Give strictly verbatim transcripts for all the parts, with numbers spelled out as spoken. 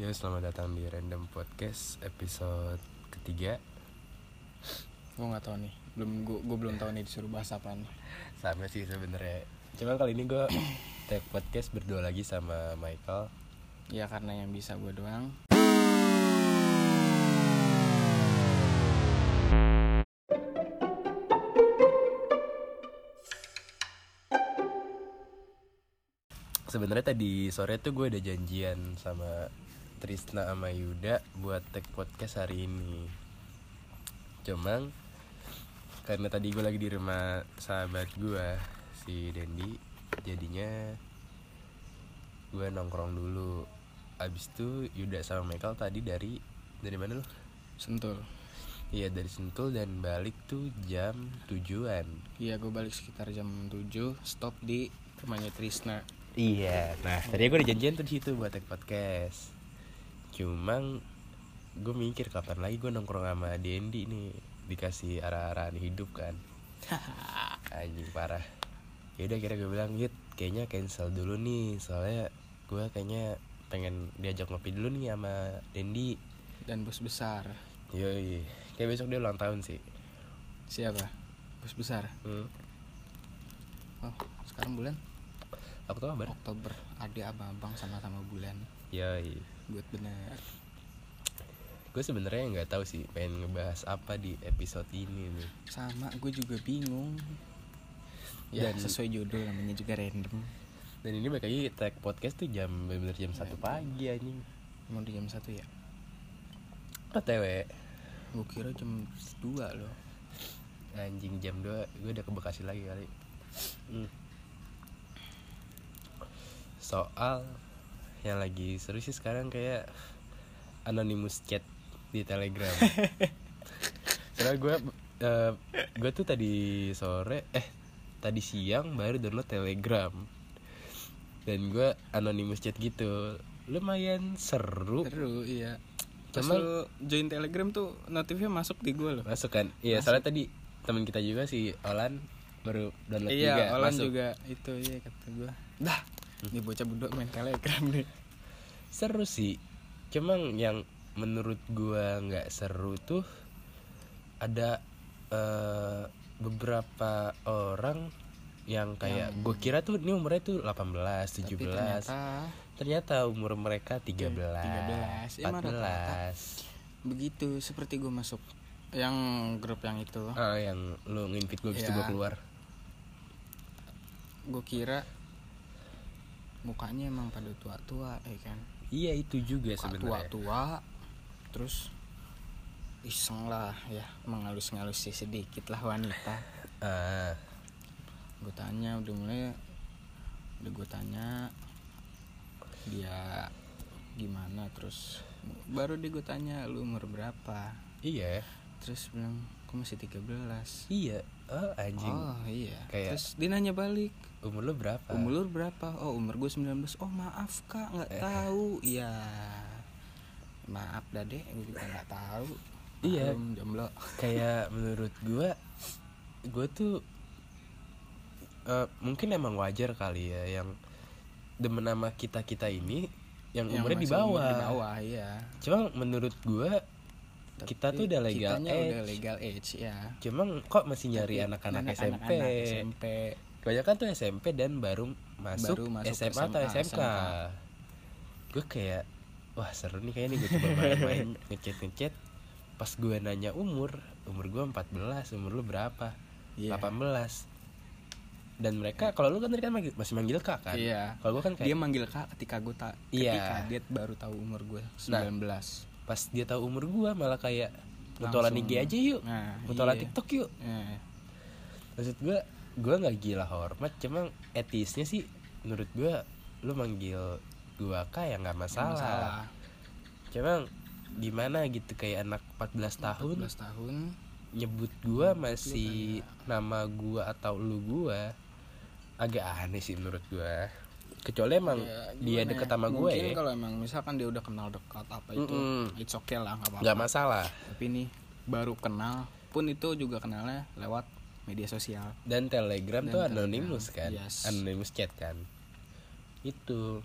Ya, selamat datang di Random Podcast episode ketiga. Gue nggak tahu nih, belum gue gue belum tahu nih disuruh bahas apa nih. Sama sih sebenarnya. Cuman kali ini gue take podcast berdua lagi sama Michael. Ya karena yang bisa gue doang. Sebenarnya tadi sore tuh gue ada janjian sama Trisna sama Yuda buat tag podcast hari ini. Cuman karena tadi gue lagi di rumah sahabat gue si Dendi, jadinya gue nongkrong dulu. Abis itu Yuda sama Michael tadi dari dari mana lu? Sentul. Iya, dari Sentul dan balik tuh jam tujuan. Iya, gue balik sekitar jam tujuh, stop di rumahnya Trisna. Iya, nah tadi gue ada janjian tuh di situ buat tag podcast. Cuman gue mikir kapan lagi gue nongkrong sama Dendi nih, dikasih arah-arahan hidup kan. Anjing parah. Yaudah kira gue bilang, Yud kayaknya cancel dulu nih, soalnya gue kayaknya pengen diajak ngopi dulu nih sama Dendi dan bos besar. Yoi, kayak besok dia ulang tahun sih. Siapa? Bos besar? Hmm. Oh sekarang bulan? Oktober? Oktober, ada abang-abang sama-sama bulan. Yoi, buat benar. Gue sebenarnya nggak tahu sih pengen ngebahas apa di episode ini nih. Sama, gue juga bingung. Ya dan, sesuai judul namanya juga random. Dan ini balik lagi tag podcast tuh jam bener jam satu pagi anjing. Emang di jam satu ya? O T W. Gue kira jam dua loh. Anjing jam dua, gue udah ke Bekasi lagi kali. Hmm. Soal yang lagi seru sih sekarang kayak anonymous chat di Telegram. Karena gue uh, gue tuh tadi sore eh tadi siang baru download Telegram dan gue anonymous chat gitu, lumayan seru. Seru iya. Cuman join Telegram tuh notifnya masuk di gue loh. Masuk kan? Iya, soalnya tadi teman kita juga si Olan baru download iya, juga. Iya Olan masuk. Juga itu iya kata gue. Dah hmm. Ini bocah bodoh main Telegram nih. Seru sih. Cuman yang menurut gua nggak seru tuh ada uh, beberapa orang yang kayak yang... gua kira tuh ini umurnya tuh delapan belas, tujuh belas. Tapi ternyata ternyata umur mereka tiga belas, tiga belas. empat belas. Begitu seperti gua masuk yang grup yang itu. Ah, yang lu nginvite gua habis ya. Itu gua keluar. Gua kira mukanya emang pada tua-tua ya kan. Iya itu juga sebenarnya. Tua-tua, terus iseng lah ya, mengalus-ngalusi sedikit lah wanita. Uh. Gue tanya, udah mulai, udah gue tanya dia gimana, terus baru dia gue tanya lu umur berapa. Iya. Terus bilang, aku masih tiga belas. Iya. Oh anjing. Oh iya. Kayak... terus dia nanya balik. Umur lu berapa? Umur lu berapa? Oh, umur gue sembilan belas. Oh, maaf Kak, enggak eh. tahu. Iya. Maaf Dade, gue juga enggak tahu. Iya, jomblo. Kayak menurut gue gue tuh uh, mungkin emang wajar kali ya yang demen nama kita-kita ini yang, yang umurnya di bawah. Umur di bawah, iya. Cuma menurut gue kita tuh udah legal age. Udah legal age, ya. Cuma kok masih nyari anak-anak S M P. Anak-anak S M P. Kebanyakan tuh S M P dan baru masuk, baru masuk S M A, S M A atau S M K. S M K. Gue kayak, wah seru nih kayaknya nih gue coba main-main ngechat-ngechat. Pas gue nanya umur, umur gue empat belas, umur lu berapa? Yeah. delapan belas. Dan mereka, kalau lu kan tadi kan manggil, masih manggil Kak kan? Yeah. Kalau gue kan kayak dia manggil Kak ketika gue tak, ketika yeah. dia baru tahu umur gue sembilan belas. Nah, pas dia tahu umur gue malah kayak mutualan I G aja yuk, nah, mutualan iya. TikTok yuk. Yeah. Maksud gue gue nggak gila hormat, cuman etisnya sih menurut gue lu manggil gue Kak ya nggak masalah. masalah cuman gimana gitu kayak anak empat belas tahun nyebut gue masih nama gue atau lu gue agak aneh sih menurut gue, kecuali emang ya, dia deket sama gue ya mungkin kalau emang misalkan dia udah kenal dekat apa itu mm-hmm. It's okay lah, nggak apa-apa, nggak masalah. Tapi nih baru kenal pun itu juga kenalnya lewat media sosial dan Telegram dan tuh Telegram. Anonymous kan, yes. Anonymous chat kan itu.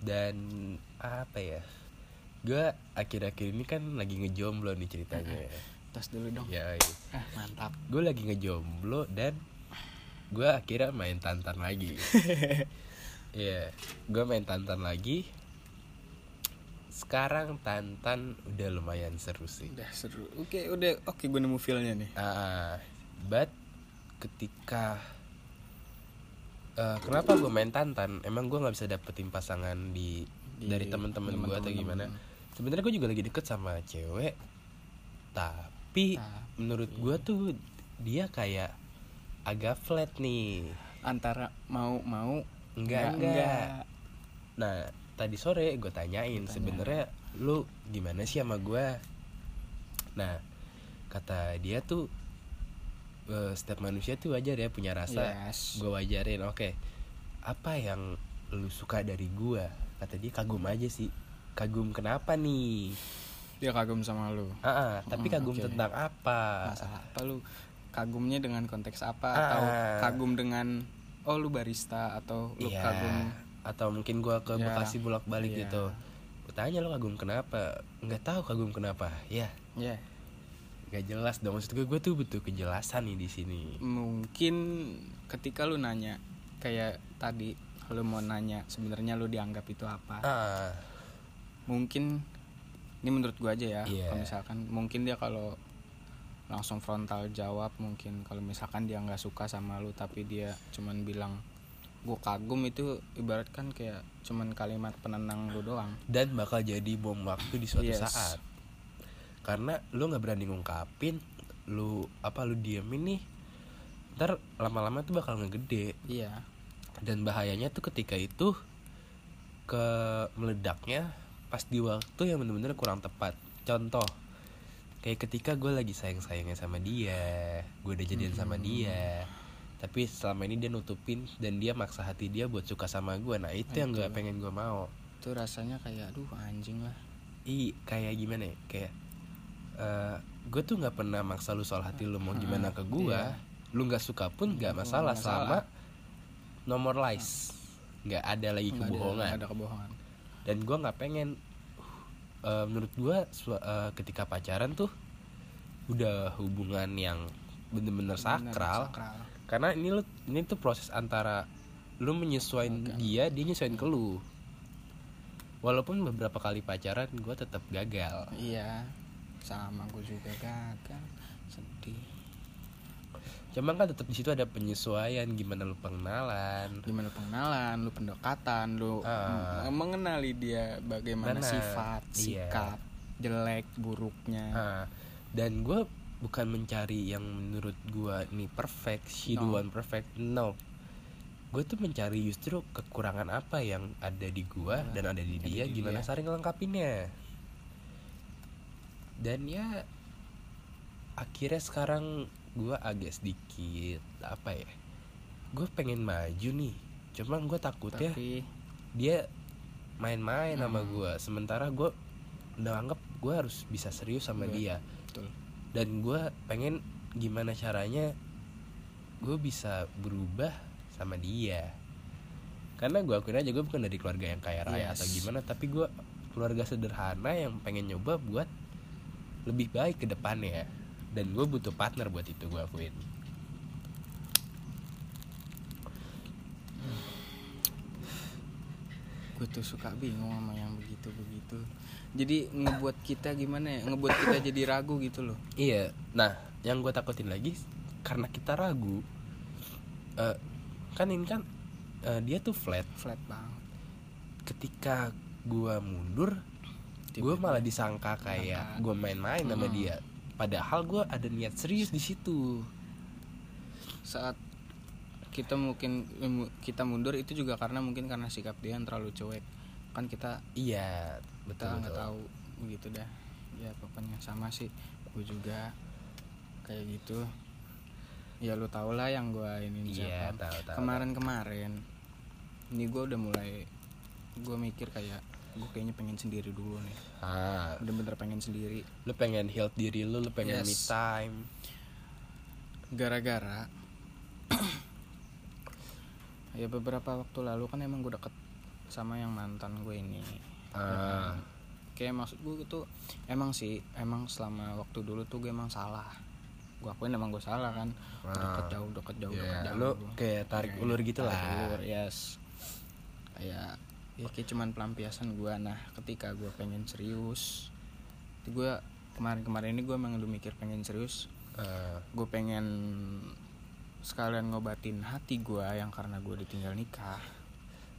Dan apa ya, gue akhir-akhir ini kan lagi ngejomblo nih ceritanya. Tos dulu dong ya, ya. Ah, mantap. Gue lagi ngejomblo dan gue akhirnya main tantan lagi. Iya, yeah, gue main tantan lagi. Sekarang tantan udah lumayan seru sih. Udah seru. Oke, okay, udah oke okay, gue nemu feel-nya nih. Ah, uh, but ketika uh, kenapa gue main tantan? Emang gue nggak bisa dapetin pasangan di, di dari teman-teman gue atau gimana? Sebenarnya gue juga lagi deket sama cewek, tapi nah, menurut gue tuh dia kayak agak flat nih antara mau mau enggak enggak. Nah tadi sore gue tanyain sebenarnya lu gimana sih sama gue? Nah kata dia tuh uh, setiap manusia tuh wajar ya punya rasa. Yes. Gue wajarin. Oke, okay. Apa yang lu suka dari gue? Kata dia kagum aja sih. Kagum kenapa nih? Dia kagum sama lu. Ah, tapi kagum okay. Tentang apa? Masalah apa lu? Kagumnya dengan konteks apa? Ah. Atau kagum dengan oh lu barista atau lu yeah. Kagum atau mungkin gua ke yeah. Bekasi bolak-balik yeah. Gitu. Gua tanya lu kagum kenapa? Enggak tahu kagum kenapa. Ya. Yeah. Enggak yeah. Jelas dong. Maksud gua gua tuh butuh kejelasan nih di sini. Mungkin ketika lu nanya kayak tadi lu mau nanya sebenarnya lu dianggap itu apa? Ah. Mungkin ini menurut gue aja ya, yeah. Kalau misalkan mungkin dia kalau langsung frontal jawab, mungkin kalau misalkan dia nggak suka sama lu tapi dia cuman bilang gue kagum, itu ibarat kan kayak cuman kalimat penenang lu doang. Dan bakal jadi bom waktu di suatu yes. Saat, karena lu nggak berani ngungkapin, lu apa lu diemin nih, ntar lama-lama tuh bakal ngegede. Iya. Yeah. Dan bahayanya tuh ketika itu ke meledaknya pas di waktu yang benar-benar kurang tepat. Contoh kayak ketika gue lagi sayang-sayangnya sama dia, gue udah jadian hmm. sama dia, tapi selama ini dia nutupin dan dia maksa hati dia buat suka sama gue. Nah itu Aduh. Yang gue pengen gue mau. Itu rasanya kayak aduh anjing lah. Ih kayak gimana ya, kayak uh, gue tuh nggak pernah maksa lu soal hati lu mau gimana ke gue. Yeah. Lu nggak suka pun nggak masalah, masalah sama nomor lies, nggak ada lagi gak kebohongan. Ada, gak ada kebohongan. Dan gue nggak pengen uh, menurut gue uh, ketika pacaran tuh udah hubungan yang bener-bener sakral, sakral. Karena ini lo ini tuh proses antara lo menyesuaikan dia, dia nyesuaiin ke lo. Walaupun beberapa kali pacaran gue tetap gagal. Iya, sama gue juga gagal, sedih. Cuman kan tetap di situ ada penyesuaian, gimana lu pengenalan, gimana lu pengenalan, lu pendekatan, lu uh, mengenali dia bagaimana mana, sifat, sikap, iya. Jelek, buruknya. Uh, dan gue bukan mencari yang menurut gue ini perfect, she no. The one perfect, no. Gue tuh mencari justru kekurangan apa yang ada di gue uh, dan ada di dia, di gimana dia. Saling ngelengkapinnya. Dan ya akhirnya sekarang gue agak sedikit apa ya, gue pengen maju nih, cuman gue takut ya dia main-main hmm. sama gue, sementara gue udah anggap gue harus bisa serius sama Betul. Dia Betul. Dan gue pengen gimana caranya gue bisa berubah sama dia, karena gue akuin aja gue bukan dari keluarga yang kaya raya yes. atau gimana, tapi gue keluarga sederhana yang pengen nyoba buat lebih baik ke depannya. Dan gue butuh partner buat itu, gue akuin. Gue tuh suka bingung sama yang begitu-begitu. Jadi ngebuat kita gimana ya, ngebuat kita jadi ragu gitu loh. Iya, nah yang gue takutin lagi karena kita ragu uh, kan ini kan uh, dia tuh flat Flat banget. Ketika gue mundur, gue malah disangka kayak gue main-main sama hmm. dia, padahal gue ada niat serius di situ. Saat kita mungkin kita mundur itu juga karena mungkin karena sikap dia yang terlalu cuek, kan kita iya betul nggak tahu begitu dah ya. Pokoknya sama sih gue juga kayak gitu ya, lu tau lah yang gue ini iya, kemarin-kemarin ini gue udah mulai gue mikir kayak gue kayaknya pengen sendiri dulu nih. Ah. Bener-bener pengen sendiri. Lu pengen heal diri lu, lu pengen yes. me time. Gara-gara ya beberapa waktu lalu kan emang gue deket sama yang mantan gue ini. Ah. Kayak maksud gue itu emang sih, emang selama waktu dulu tuh gue emang salah. Gue akuin emang gue salah kan. Ah. Deket jauh, deket jauh, yeah. deket jauh. Lu kayak tarik kayak ulur gitu lah. Ulur, yes. Kayak oke, cuman pelampiasan gue. Nah, ketika gue pengen serius, gue kemarin-kemarin ini gue emang udah mikir pengen serius. Uh. Gue pengen sekalian ngobatin hati gue yang karena gue ditinggal nikah.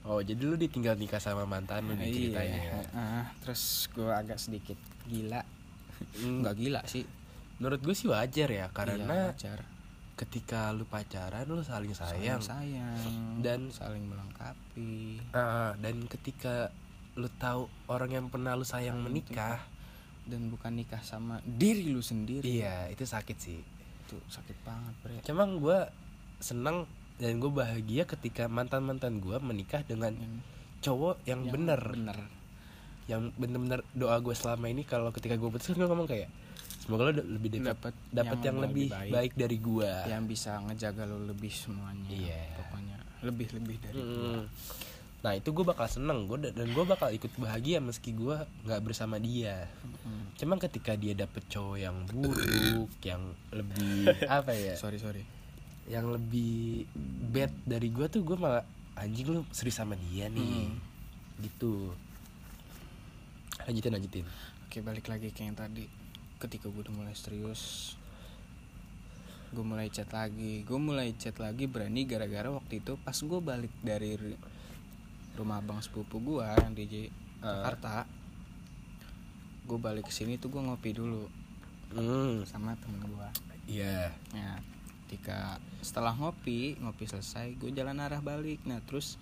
Oh, jadi lu ditinggal nikah sama mantan lu, nah, ceritanya. Iya. Uh, terus gue agak sedikit gila. Nggak gila sih. Menurut gue sih wajar ya, karena iya, wajar. Ketika lu pacaran, lu saling sayang, saling sayang dan saling melengkapi. Uh, dan ketika lu tahu orang yang pernah lu sayang menikah dan bukan nikah sama diri lu sendiri. Iya, itu sakit sih. Itu sakit banget, bre. Cuman gue seneng dan gue bahagia ketika mantan-mantan gue menikah dengan cowok yang, yang bener. bener. Yang bener-bener doa gue selama ini, kalau ketika gue putus gue ngomong kayak, semoga lo lebih dapat dapat yang, yang lebih baik, baik dari gua, yang bisa ngejaga lo lebih semuanya, yeah. Pokoknya lebih lebih dari mm. gua. Nah itu gua bakal seneng, gua dan gua bakal ikut bahagia meski gua nggak bersama dia. Mm. Cuman ketika dia dapet cowok yang buruk, yang lebih apa ya? Sorry sorry, yang lebih bad dari gua tuh gua malah anjing lo serius sama dia nih, mm. gitu. Lanjutin lanjutin. Oke, balik lagi ke yang tadi. Ketika gue udah mulai serius, gue mulai chat lagi, gue mulai chat lagi berani gara-gara waktu itu pas gue balik dari rumah abang sepupu gue yang di Jakarta, uh. gue balik ke sini tuh gue ngopi dulu mm. sama temen gue. Iya. Yeah. Nah, ketika setelah ngopi, ngopi selesai, gue jalan arah balik. Nah terus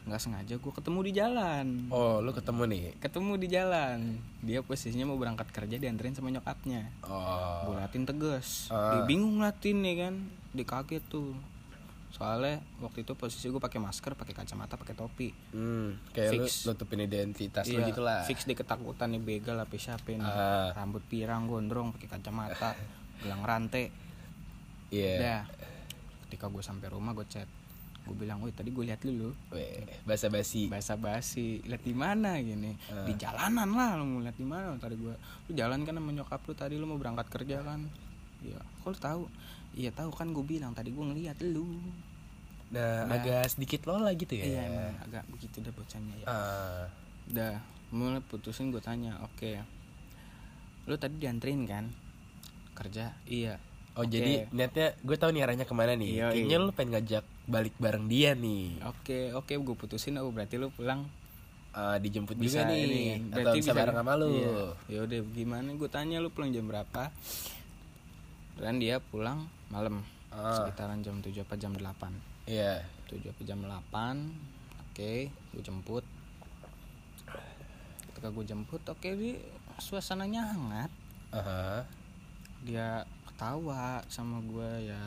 nggak sengaja gue ketemu di jalan. Oh, lu ketemu nih? Ketemu di jalan. Dia posisinya mau berangkat kerja, dianterin sama nyokapnya. Oh. Gue latin tegas. Uh. Dia bingung latin nih kan, dia kaget tuh. Soalnya waktu itu posisi gue pakai masker, pakai kacamata, pakai topi. Hmm. Kayak fix. Lu tutupin identitas iya, lu gitu lah. Fix di ketakutan nih begal apa siapa nih. Uh. Rambut pirang, gondrong, pakai kacamata, gelang rantai. Iya. Yeah. Ketika gue sampai rumah gue chat. Gue bilang, "Woi, tadi gue lihat lu." Weh, basa-basi. Basa-basi. Lihat di mana gini? Uh. Di jalanan lah, lu lihat di mana? Tadi gue, lu jalan kan sama nyokap lu, tadi lu mau berangkat kerja kan? Iya, kok lu tahu? Iya, tahu kan gue bilang tadi gue ngelihat lu. Nah, nah, agak sedikit lola gitu ya. Iya, emang agak begitu dah bocahnya ya. Uh. Dah, mulai putusin gue tanya, "Oke. Okay, lu tadi dianterin kan? Kerja?" Iya. Oh, okay. Jadi niatnya gue tahu nih arahnya kemana nih. Yoi. Kayaknya lu pengen ngajak balik bareng dia nih. Oke, okay, oke, okay, gue putusin. Oh, berarti lu pulang uh, dijemput bisa juga nih. Ini, berarti atau bisa bareng sama lu. Iya. Yaudah, gimana? Gue tanya lu pulang jam berapa? Dan dia pulang malam. Uh. Sekitaran jam tujuh apa jam delapan. Iya. tujuh apa jam delapan. Oke, okay, gue jemput. Ketika gue jemput, oke, okay, di suasananya hangat. Uh-huh. Dia ketawa sama gue ya,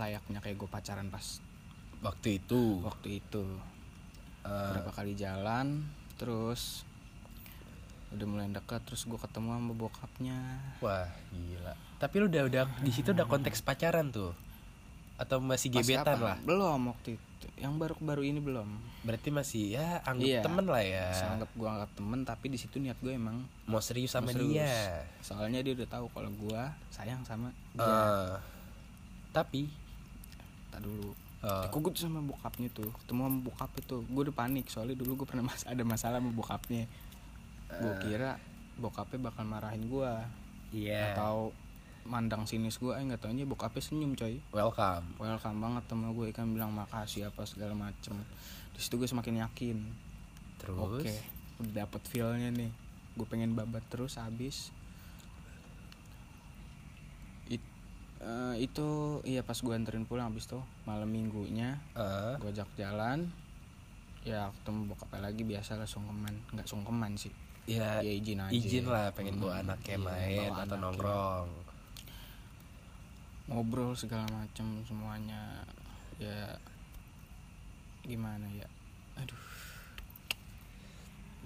layaknya kayak gue pacaran pas waktu itu waktu itu uh, berapa kali jalan, terus udah mulai dekat, terus gue ketemu sama bokapnya. Wah gila, tapi lu udah udah di situ udah konteks pacaran tuh atau masih gebetan lah? Belum, waktu itu yang baru-baru ini belum. Berarti masih ya anggap iya, temen lah ya. Anggap gue anggap temen, tapi di situ niat gue emang mau serius sama mau serius. Dia soalnya dia udah tahu kalau gue sayang sama dia. Uh, tapi tak dulu uh. aku gue sama bokapnya tuh, ketemu sama bokap itu gue udah panik, soalnya dulu gue pernah mas ada masalah sama bokapnya. Uh. Gue kira bokapnya bakal marahin gue, yeah. atau mandang sinis gue, eh nggak taunya bokapnya senyum coy. Welcome, welcome banget sama gue, ikan bilang makasih apa segala macem. Di situ gue semakin yakin. Terus, oke, okay, udah dapet feelnya nih, gue pengen babat terus abis. It, uh, itu, iya pas gue anterin pulang abis tuh malam minggunya, uh. gue ajak jalan, ya ketemu bokapnya lagi biasa lah, sungkeman, nggak sungkeman sih. Ya, ya izin aja. Izin lah, pengen hmm, bawa anaknya iya, main bawa atau anaknya. Nongkrong. Ngobrol segala macam semuanya ya, gimana ya, aduh.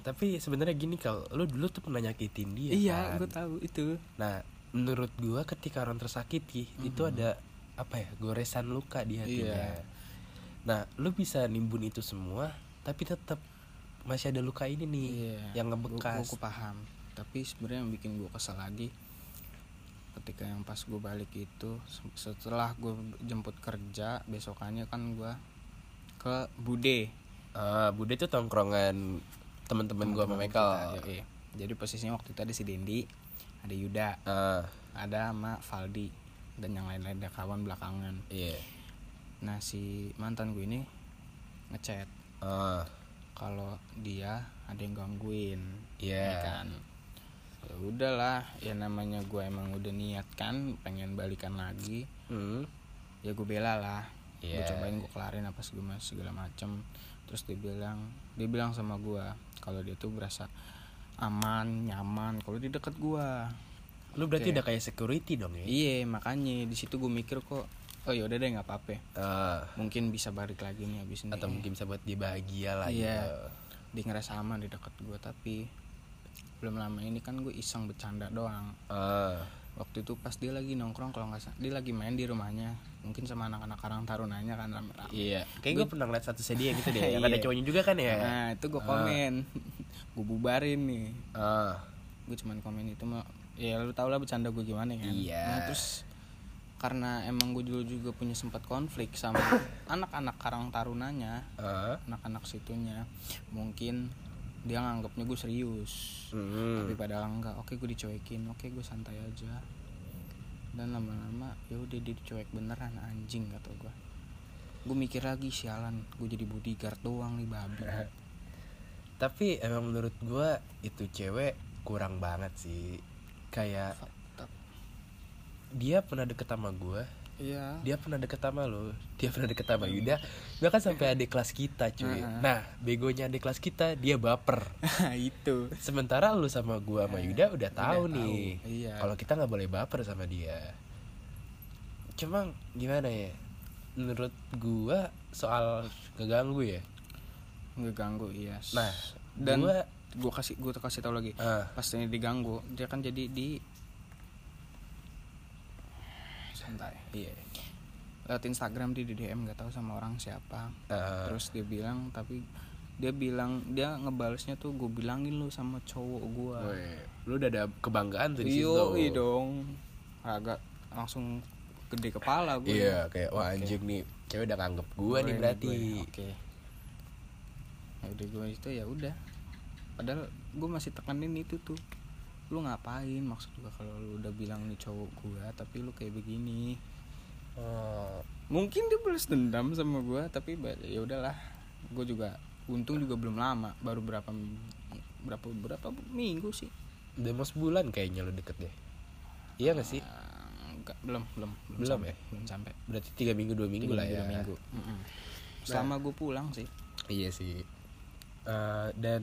Tapi sebenarnya gini, kalau lu dulu tuh pernah nyakitin dia. Iya, kan? Gue tahu itu. Nah menurut gue ketika orang tersakiti mm-hmm. itu ada apa ya, goresan luka di hatinya. Iya. Nah lu bisa nimbun itu semua tapi tetap masih ada luka ini nih, yeah, yang ngebekas. Gue paham. Tapi sebenarnya yang bikin gue kesel lagi ketika yang pas gue balik itu, setelah gue jemput kerja, besokannya kan gue ke Bude. Uh, Bude tuh tongkrongan teman-teman gue sama Michael. Kita, jadi posisinya waktu itu ada si Dendi, ada Yuda, uh. ada sama Valdi, dan yang lain-lain ada kawan belakangan. Yeah. Nah si mantan gue ini ngechat uh. kalau dia ada yang gangguin, yeah, ya kan. Ya udahlah, ya namanya gue emang udah niat kan pengen balikan lagi, mm. ya gue bela lah, yeah, gue cobain, gue kelarin apa segala, segala macem. Terus dia bilang, dia bilang sama gue kalau dia tuh berasa aman, nyaman kalau di dekat gue. Lu berarti kayak, udah kayak security dong ya? Iya, makanya di situ gue mikir kok, oh yaudah deh nggak apa-apa, uh, mungkin bisa balik lagi nih abis ini, atau mungkin bisa buat dia bahagia lah, iya, ya. Dia ngerasa aman di dekat gue, tapi belum lama ini kan gue iseng bercanda doang. Uh. Waktu itu pas dia lagi nongkrong kalau nggak salah, dia lagi main di rumahnya, mungkin sama anak-anak Karang Tarunanya kan rame-rame. Iya. Kayak gue pernah liat statusnya dia gitu deh, yang ada cowoknya juga kan ya. Nah itu gue komen, uh. gue bubarin nih. Uh. Gue cuman komen itu mau, ya lu tau lah bercanda gue gimana kan. Iya. Nah terus, karena emang gue dulu juga punya sempat konflik sama anak-anak Karang Tarunanya, uh. anak-anak situnya, mungkin dia nganggapnya gue serius, mm. tapi padahal enggak. Oke gue dicuekin, oke gue santai aja, dan lama-lama ya udah dia dicuek beneran, anjing kata gue. Gue mikir lagi, sialan, gue jadi bodyguard doang nih babi. Tapi emang menurut gue itu cewek kurang banget sih, kayak dia pernah deket sama gue, iya, dia pernah deket sama lo, dia pernah deket sama Yuda, bahkan sampai adik kelas kita cuy. Uh-huh. Nah begonya adik kelas kita dia baper. Itu. Sementara lo sama gue sama Yuda udah tahu udah nih, iya, kalau kita nggak boleh baper sama dia. Cuma gimana ya? Menurut gue soal ngeganggu ya. Ngeganggu iya. Nah dan gue gue kasih gue kasih tau lagi. Uh. Pastinya diganggu dia kan jadi di entar. Iya. Lewat Instagram dia di D M enggak tahu sama orang siapa. Uh. Terus dia bilang, tapi dia bilang dia ngebalesnya tuh gue bilangin lu sama cowok gua. Weh, lu udah ada kebanggaan tuh di situ. Iya dong. Agak langsung gede kepala gue. Iya, kayak wah anjing nih, cewek udah nganggep gua nih berarti. Oke. Ya udah gua itu ya udah. Padahal gua masih tekanin itu tuh. Lu ngapain maksud gue kalau lu udah bilang nih cowok gue tapi lu kayak begini. Uh, mungkin dia balas dendam sama gue, tapi ya udahlah. Gue juga untung juga belum lama, baru berapa berapa berapa minggu sih. Udah mau sebulan kayaknya lu deket deh. Iya enggak sih? Uh, enggak, belum, belum, belum. Belum sampai, ya? Belum sampai. Berarti tiga minggu dua minggu lah ya. tiga minggu. Heeh. Selama gue pulang sih. Iya sih. Uh, dan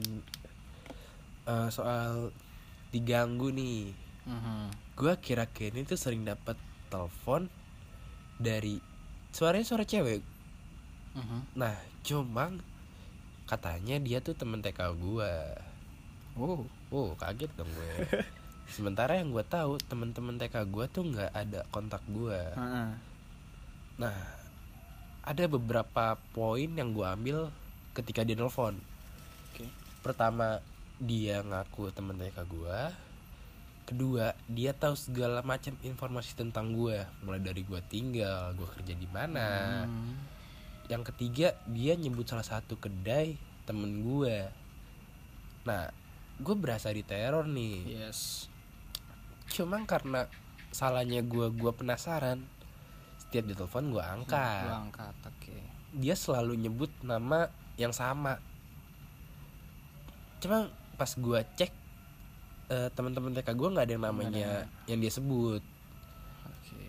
uh, soal diganggu nih, uh-huh. gue kira-kira ini tuh sering dapat telepon dari suaranya suara cewek. Uh-huh. Nah, cuma katanya dia tuh temen T K gue. Wow, wow, kaget dong gue. Sementara yang gue tahu temen-temen T K gue tuh nggak ada kontak gue. Uh-huh. Nah, ada beberapa poin yang gue ambil ketika dia nelfon. Okay. Pertama, dia ngaku temen T K gue. Kedua, dia tahu segala macam informasi tentang gue, mulai dari gue tinggal, gue kerja di mana. Hmm. Yang ketiga, dia nyebut salah satu kedai temen gue. Nah, gue berasa diteror nih. Yes. Cuman karena salahnya gue, gue penasaran. Setiap di telepon gue angkat. Gue angkat, oke. Okay. Dia selalu nyebut nama yang sama. Cuman pas gue cek uh, teman-teman T K gue nggak ada yang namanya ada. Yang dia sebut. Okay.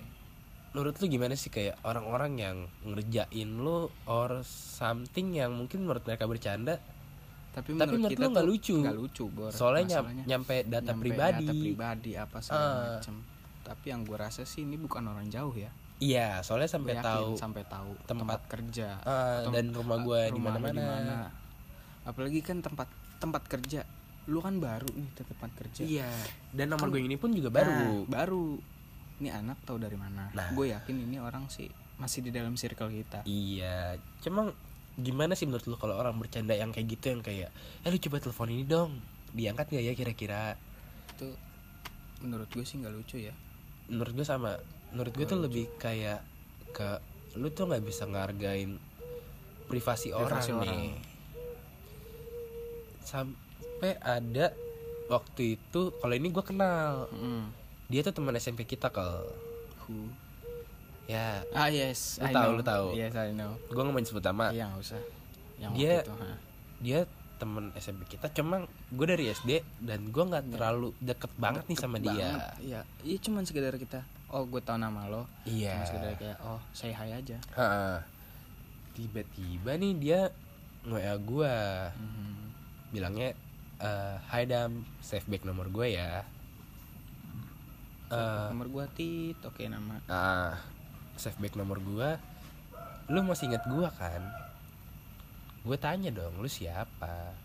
Menurut lu gimana sih kayak orang-orang yang ngerjain lu or something yang mungkin menurut mereka bercanda, tapi menurut, tapi menurut kita lu nggak lucu, nggak lucu bro. Soalnya nyam, nyampe data nyampe pribadi, data pribadi apa segala uh. macam. Tapi yang gue rasa sih ini bukan orang jauh ya. Iya, soalnya sampai tahu, sampai tahu tempat, tempat kerja uh, atau, dan rumah gue di mana-mana. Apalagi kan tempat tempat kerja lu kan baru nih tempat kerja, iya, dan nomor kan, gue ini pun juga baru. Nah, baru ini anak tahu dari mana. Nah, gue yakin ini orang sih masih di dalam circle kita. Iya, cuma gimana sih menurut lu kalau orang bercanda yang kayak gitu, yang kayak ya lu coba telepon ini dong, diangkat nggak ya kira-kira? Itu menurut gue sih nggak lucu ya. Menurut gue sama. Menurut gue tuh lucu. Lebih kayak ke lu tuh nggak bisa ngehargain privasi, privasi orang, orang nih. Sampai ada waktu itu, kalau ini gue kenal, mm. dia tuh teman S M P kita kal. Who? Ya. Ah yes. Lu tahu, lu tahu. Yes I know. Gue nggak mau disebut nama. Iya nggak usah. Yang dia itu, dia teman S M P kita, cuman gue dari S D dan gue nggak terlalu deket banget deket nih sama banget. Dia. Iya. Iya cuman sekedar kita. Oh gue tahu nama lo. Iya. Cuman sekedar kayak oh say hi aja. Ha-ha. Tiba-tiba nih dia nge-W A gue, mm-hmm. bilangnya uh, hi Dam, save back nomor gue ya. Uh, nomor gue Tit, oke okay, nama. Ah, save back nomor gue. Lu masih ingat gue kan? Gue tanya dong, lu siapa?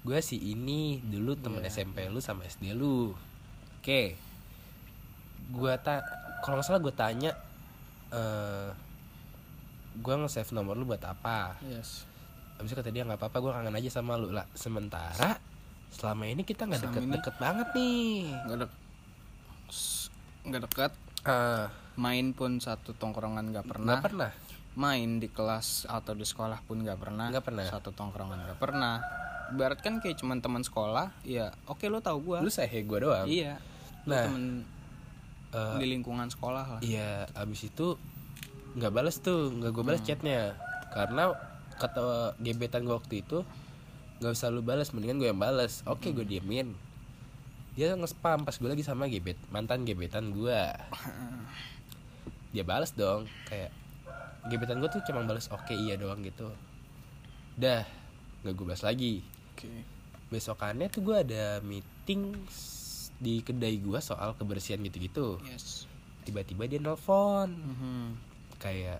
Gue si ini dulu teman yeah. S M P lu sama S D lu. Oke. Okay. Gue ta, kalau nggak salah gue tanya, uh, gue nge-save nomor lu buat apa? Yes. Abis itu kata dia nggak apa-apa, gue kangen aja sama lu lah. Sementara selama ini kita nggak deket-deket banget nih. Nggak deket. Nggak dekat, uh, main pun satu tongkrongan nggak pernah. Nggak pernah. Main di kelas atau di sekolah pun nggak pernah. Nggak pernah. Satu tongkrongan nggak pernah. Ibarat kan kayak cuma teman sekolah. Ya, oke okay, lo tau gue. Lo sehe gue doang. Iya. Nah, lo temen uh, di lingkungan sekolah lah. Iya. Abis itu nggak balas tuh, nggak gue balas hmm. chatnya, karena kata gebetan gue waktu itu nggak usah lu balas, mendingan gue yang balas. Oke okay, hmm. gue diemin. Dia nge-spam pas gue lagi sama gebet, mantan gebetan gue. Dia balas dong, kayak gebetan gue tuh cuma balas oke okay, iya doang gitu. Dah, nggak gue balas lagi. Okay. Besokannya tuh gue ada meeting di kedai gue soal kebersihan gitu-gitu. Yes. Tiba-tiba dia nelfon, mm-hmm. kayak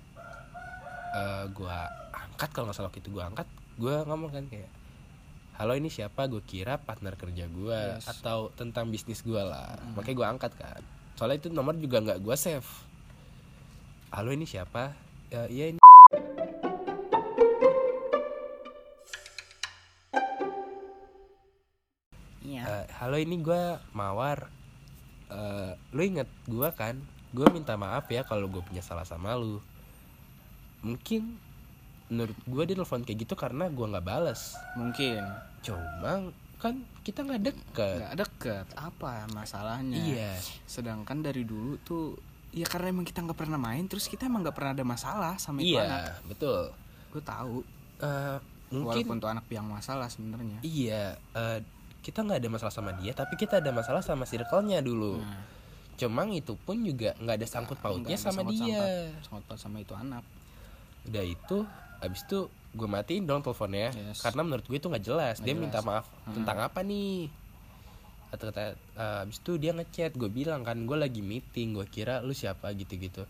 uh, gue angkat, kalau nggak salah gitu gue angkat, gue ngomong kan kayak, halo ini siapa, gue kira partner kerja gue, yes. atau tentang bisnis gue lah, mm. makanya gue angkat kan, soalnya itu nomor juga nggak gue save. Halo ini siapa, ya iya ini yeah. uh, halo ini gue Mawar, uh, lo inget gue kan, gue minta maaf ya kalau gue punya salah sama lo. Mungkin menurut gue dia telepon kayak gitu karena gue nggak balas. Mungkin. Cuma kan kita nggak deket. Nggak deket. Apa masalahnya? Iya. Sedangkan dari dulu tuh, ya karena emang kita nggak pernah main, terus kita emang nggak pernah ada masalah sama itu iya, anak. Iya, betul. Gue tahu. Uh, mungkin. Walaupun tuh anak yang masalah sebenarnya. Iya. Uh, kita nggak ada masalah sama dia, tapi kita ada masalah sama circle-nya dulu. Nah. Cuma itu pun juga nggak ada sangkut pautnya ada sama dia. Sangkut paut sama itu anak. Udah itu. Abis itu gue matiin dong teleponnya, yes. karena menurut gue itu gak jelas. Gak dia jelas. Minta maaf hmm. tentang apa nih. Atau kata, uh, abis itu dia ngechat. Gue bilang kan gue lagi meeting, gue kira lu siapa gitu-gitu.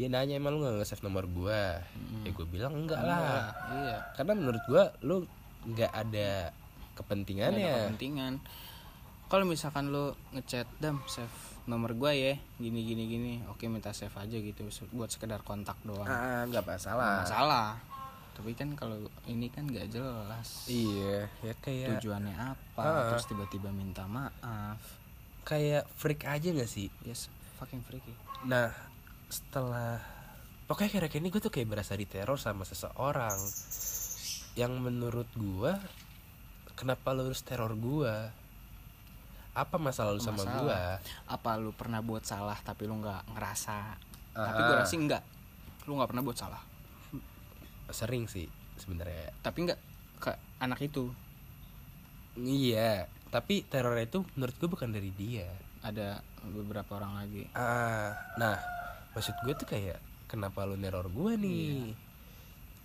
Dia nanya emang lu gak nge-save nomor gue. hmm. Ya gue bilang enggak lah, nah, iya. karena menurut gue lu gak ada kepentingannya. Gak ada kepentingan. Kalau misalkan lu ngechat, Dam save nomor gue ya, gini gini gini, oke minta save aja gitu, buat sekedar kontak doang. Ah, nggak masalah. Nggak masalah. Tapi kan kalau ini kan nggak jelas. Iya, ya kayak tujuannya apa, ah. terus tiba-tiba minta maaf. Kayak freak aja nggak sih? Yes, fucking freaky. Nah, setelah pokoknya kira-kira ini gue tuh kayak berasa diteror sama seseorang. Yang menurut gue, kenapa lo harus teror gue? Apa masalah lu sama gue? Apa lu pernah buat salah tapi lu gak ngerasa? uh, Tapi gue rasa enggak. Lu gak pernah buat salah. Sering sih sebenarnya. Tapi gak ke anak itu. Iya. Tapi teror itu menurut gue bukan dari dia. Ada beberapa orang lagi. uh, Nah, maksud gue tuh kayak, kenapa lu neror gue nih? Iya.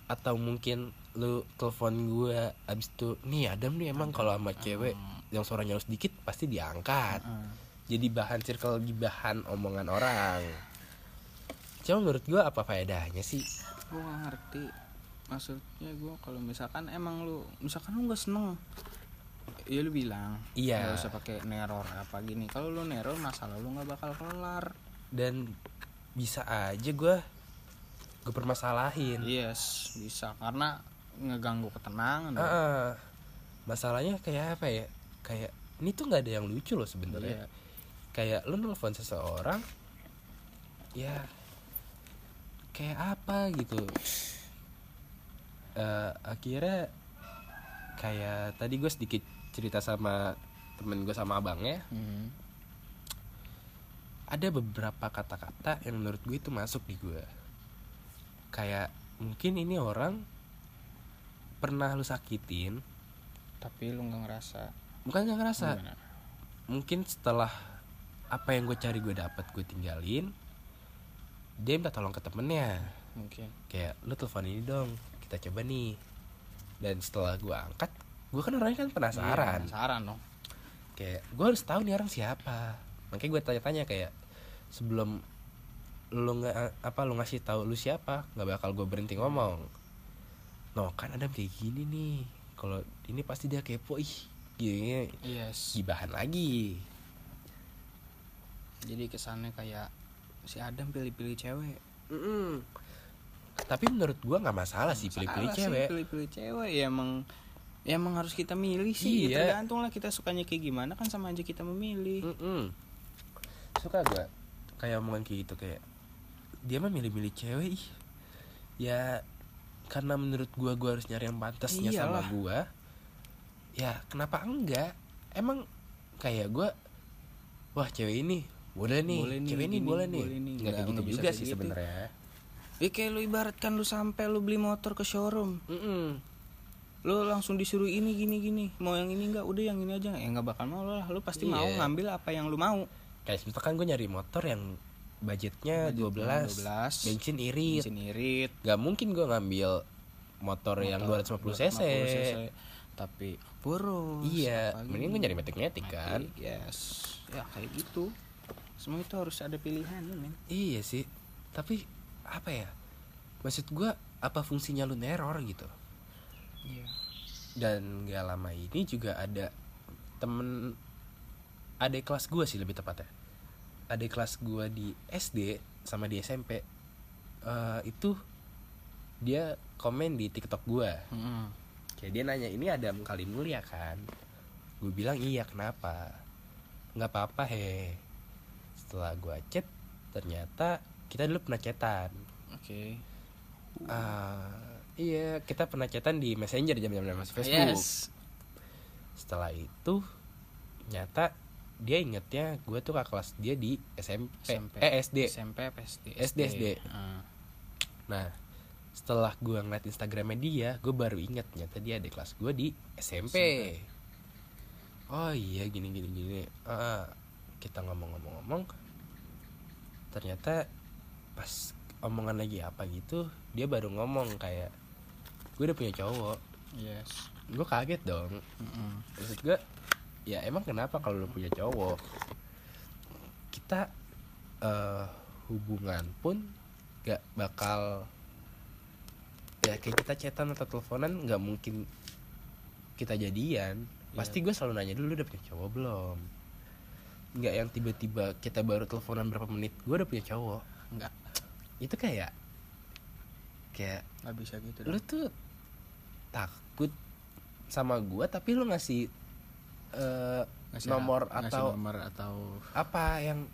Atau mungkin lu telepon gue abis itu, nih Adam nih emang kalau sama cewek uh. yang suaranya harus dikit pasti diangkat, mm. jadi bahan circle, bahan omongan orang. Cuma menurut gue apa faedahnya sih? Gue gak ngerti. Maksudnya gue kalau misalkan emang lu, misalkan lu gak seneng, ya lu bilang. Iya. Gak usah pakai neror apa gini. Kalau lu neror masalah lu gak bakal kelar. Dan bisa aja gue, gue permasalahin. Yes, bisa, karena ngeganggu ketenangan. Uh, masalahnya kayak apa ya? Kayak ini tuh nggak ada yang lucu loh sebenarnya. Yeah. Kayak lu nelfon seseorang, ya kayak apa gitu. Uh, akhirnya kayak tadi gue sedikit cerita sama temen gue sama abangnya. Mm-hmm. Ada beberapa kata-kata yang menurut gue itu masuk di gue. Kayak mungkin ini orang pernah lu sakitin, tapi lu gak ngerasa. Bukan gak ngerasa. Gimana? Mungkin setelah apa yang gue cari gue dapat, gue tinggalin, dia minta tolong ke temennya. Mungkin kayak lu telepon ini dong, kita coba nih. Dan setelah gue angkat, gue kan orangnya kan penasaran. Iya, penasaran dong. Kayak gue harus tahu nih orang siapa. Makanya gue tanya-tanya kayak, sebelum lu nggak apa lu ngasih tahu lu siapa, nggak bakal gue berhenti ngomong. No kan ada kayak gini nih, kalau ini pasti dia kepo ih, gini yes. Gibahan lagi. Jadi kesannya kayak si Adam pilih-pilih cewek. Mm-mm. Tapi menurut gue nggak masalah sih pilih-pilih cewek. Sih, pilih-pilih cewek ya emang. Ya emang harus kita milih sih, iya. Tergantung lah kita sukanya kayak gimana, kan sama aja kita memilih. Mm-mm. Suka gak kayak omongan kayak gitu, kayak dia mah milih-milih cewek. Ya karena menurut gue, gue harus nyari yang pantasnya sama gue. Ya kenapa enggak. Emang kayak gue, wah cewek ini boleh nih, boleh cewek nih, ini boleh nih, boleh nih. Gak kayak gitu juga sih sebenarnya. Ya kayak lu ibaratkan lu sampai lu beli motor ke showroom. Mm-mm. Lo langsung disuruh ini gini-gini, mau yang ini enggak, udah yang ini aja. Ya enggak bakal mau lah, lo pasti yeah. mau ngambil apa yang lo mau. Kayak misalkan gue nyari motor yang budgetnya dua belas, dua belas. Bensin irit. Bensin irit. Gak mungkin gue ngambil motor, motor yang dua ratus lima puluh cc. dua ratus lima puluh cc. Tapi boros. Iya, mending gue nyari metik-metik kan. Yes. Ya kayak gitu. Semua itu harus ada pilihan ya, men. Iya sih. Tapi apa ya? Maksud gue apa fungsinya lo neror gitu? Yeah. Dan gak lama ini juga ada temen adik kelas gue sih lebih tepatnya, adik kelas gue di S D sama di S M P, uh, itu dia komen di TikTok gue. Mm-hmm. Kayak dia nanya, ini ada kali mulia kan? Gue bilang iya, kenapa? Gak apa-apa he. Setelah gue chat, ternyata kita dulu pernah chatan. Oke. Okay. Uh, Iya, kita pernah chatan di Messenger jam-jam masih Facebook. Yes. Setelah itu, nyata dia ingetnya gue tuh kakak kelas dia di S M P, S M P. Eh, S D. S M P, S D. S D. S D. Uh. Nah, setelah gue ngeliat Instagramnya dia, gue baru inget nyata dia ada kelas gue di S M P. S M P. Oh iya, gini-gini-gini. Uh, kita ngomong-ngomong-ngomong, ternyata pas omongan lagi apa gitu, dia baru ngomong kayak, gue udah punya cowok. Yes. Gue kaget dong. Mm-hmm. Maksud gue, ya emang kenapa kalau lu punya cowok? Kita uh, hubungan pun gak bakal, ya kayak kita chatan atau teleponan gak mungkin kita jadian. Pasti yeah. gue selalu nanya dulu, udah punya cowok belum? Gak yang tiba-tiba kita baru teleponan berapa menit, gue udah punya cowok. Enggak. Itu kayak kayak nggak bisa gitu dong. Lu tuh takut sama gue tapi lu ngasih, uh, ngasih nomor a- atau ngasih nomor atau apa yang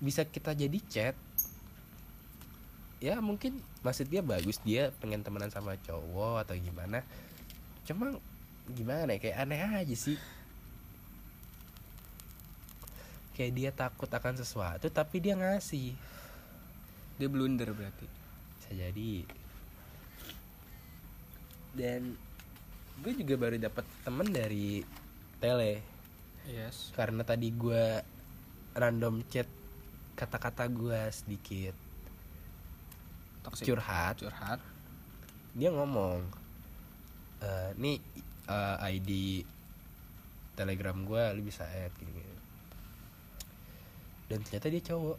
bisa kita jadi chat. Ya mungkin maksud dia bagus, dia pengen temenan sama cowok atau gimana, cuma gimana ya, kayak aneh aja sih. Kayak dia takut akan sesuatu tapi dia ngasih. Dia blunder berarti. Jadi, dan gue juga baru dapat temen dari tele. Yes. Karena tadi gue random chat, kata-kata gue sedikit toxic, curhat. curhat Dia ngomong, e, nih uh, I D Telegram gue lu bisa add gini-gini. Dan ternyata dia cowok.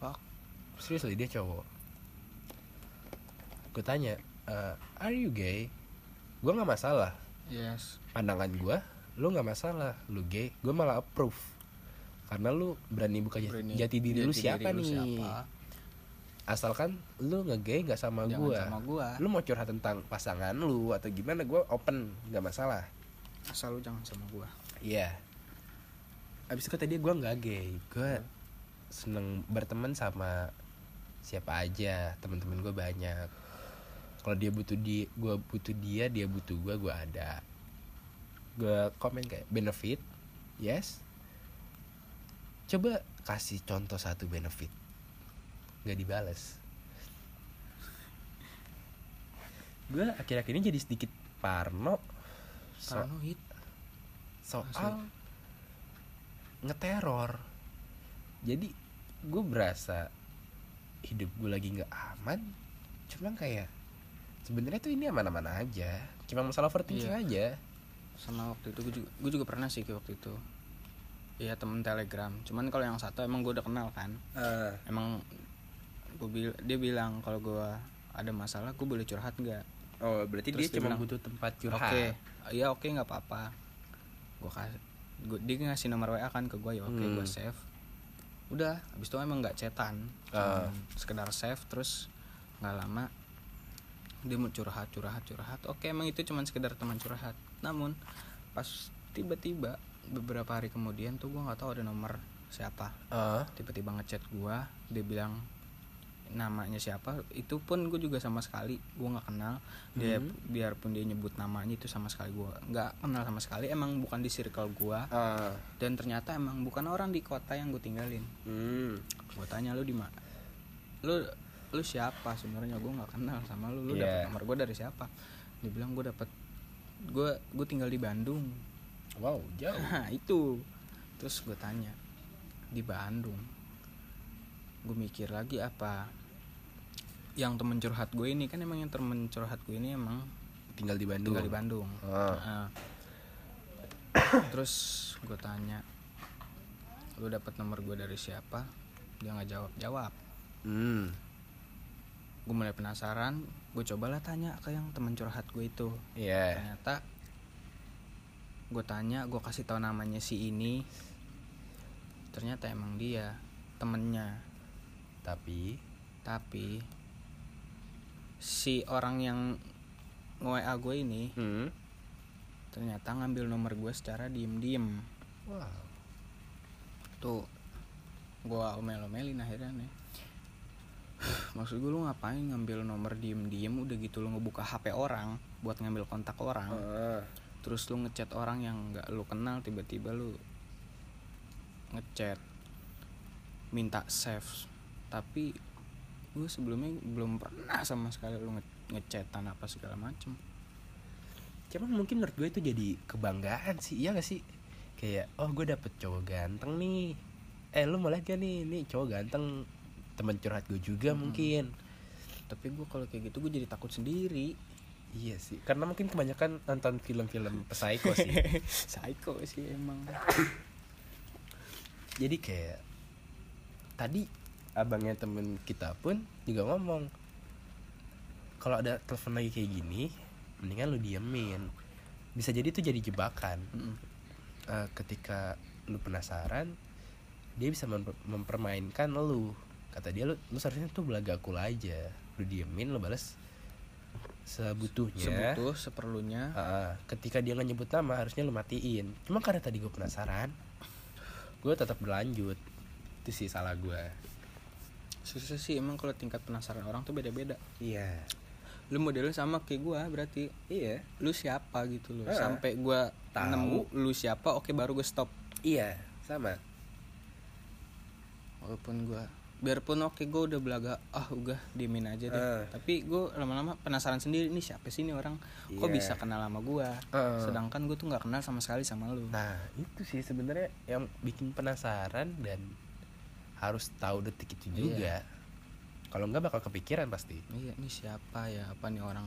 Fuck. Seriously dia cowok. Gue tanya, uh, are you gay? Gue gak masalah. Yes. Pandangan gue, lu gak masalah, lu gay, gue malah approve. Karena lu berani buka berani, jati diri, jati lu siapa diri nih siapa? asalkan lu nge-gay nggak sama gue, lu mau curhat tentang pasangan lu atau gimana gue open, nggak masalah, asal lu jangan sama gue. Iya. Yeah. Abis itu tadi gue nggak gay, gue hmm. seneng berteman sama siapa aja, teman-teman gue banyak. Kalau dia butuh dia, gue butuh dia, dia butuh gue, gue ada. Gue komen kayak benefit, yes. Coba kasih contoh satu benefit. Nggak dibales. Gue akhir-akhir ini jadi sedikit parno so- paranoid soal Maksud? ngeteror. Jadi gue berasa hidup gue lagi nggak aman, cuma kayak sebenarnya tuh ini aman-aman aja, cuma masalah overthinking iya. aja. Sama waktu itu gue juga, gue juga pernah sih waktu itu. Iya, temen Telegram. Cuman kalau yang satu emang gue udah kenal kan. Uh. Emang gue bil- dia bilang kalau gue ada masalah gue boleh curhat nggak? Oh, berarti terus dia cuma bilang, butuh tempat curhat. Oke, iya oke nggak apa-apa. Gue kasih, dia ngasih nomor W A kan ke gue, ya oke okay, hmm. gue save. Udah, abis itu emang nggak chatan, uh. sekedar save. Terus nggak lama dia mau curhat, curhat, curhat. Oke, emang itu cuma sekedar teman curhat. Namun pas tiba-tiba beberapa hari kemudian tuh gue nggak tahu ada nomor siapa, uh. tiba-tiba ngechat gue, dia bilang namanya siapa, itu pun gue juga sama sekali gue nggak kenal dia, hmm. biarpun dia nyebut namanya itu sama sekali gue nggak kenal sama sekali, emang bukan di circle gue, uh. dan ternyata emang bukan orang di kota yang gue tinggalin. hmm. Gue tanya, lu di mana, lu lu siapa sebenarnya, gue nggak kenal sama lu, lu yeah. dapet nomor gue dari siapa? Dia bilang gue dapet gue gue tinggal di Bandung. Wow, jauh. Nah, itu. Terus gue tanya, di Bandung. Gue mikir lagi apa yang temen curhat gue ini kan, emang yang temen curhat gue ini emang tinggal di Bandung. Tinggal di Bandung. Ah. Nah, terus gue tanya, lu dapat nomor gue dari siapa? Dia nggak jawab-jawab. Hmm. Gue mulai penasaran. Gue cobalah tanya ke yang temen curhat gue itu. Iya. Yeah. Ternyata gue tanya, gue kasih tau namanya si ini, ternyata emang dia temennya, tapi tapi si orang yang nge-W A gue ini hmm. ternyata ngambil nomor gue secara diem-diem. Wow. Tuh gue omel-omelin akhirnya nih. Maksud gue, lu ngapain ngambil nomor diem-diem, udah gitu lu ngebuka H P orang buat ngambil kontak orang, uh. terus lu ngechat orang yang nggak lu kenal, tiba-tiba lu ngechat minta save, tapi gue sebelumnya belum pernah sama sekali lu ngechatan apa segala macem. Cuman mungkin menurut gue itu jadi kebanggaan sih, iya nggak sih, kayak oh gue dapet cowok ganteng nih, eh lu mau lihat gak nih, nih cowok ganteng teman curhat gue juga hmm. mungkin. Tapi gue kalau kayak gitu gue jadi takut sendiri. Iya sih, karena mungkin kebanyakan nonton film-film psycho sih. Psycho sih emang. Jadi kayak tadi abangnya temen kita pun juga ngomong, kalau ada telepon lagi kayak gini, mendingan lu diemin. Bisa jadi itu jadi jebakan. Mm-hmm. Uh, ketika lu penasaran, dia bisa memper- mempermainkan lu. Kata dia, lu, lu seharusnya tuh belagakul aja. Lu diemin, lu balas sebutuhnya, sebutuh seperlunya. Uh, ketika dia nggak nyebut nama harusnya lu matiin. Cuma karena tadi gue penasaran, gue tetap berlanjut. Itu sih salah gue. Susah sih emang kalau tingkat penasaran orang tuh beda-beda. Iya. Lu modelnya sama kayak gue berarti. Iya. Lu siapa gitu loh. Uh, Sampai gue nemu lu siapa, oke baru gue stop. Iya, sama. Walaupun gue, biarpun oke gue udah belaga, ah udah diemin aja deh. Uh. Tapi gue lama-lama penasaran sendiri, ini siapa sih ini orang, yeah. kok bisa kenal sama gue, uh. sedangkan gue tuh nggak kenal sama sekali sama lu. Nah itu sih sebenarnya yang bikin penasaran, dan harus tahu detik itu juga. Yeah. Kalau nggak bakal kepikiran pasti. Iya, ini siapa ya, apa nih orang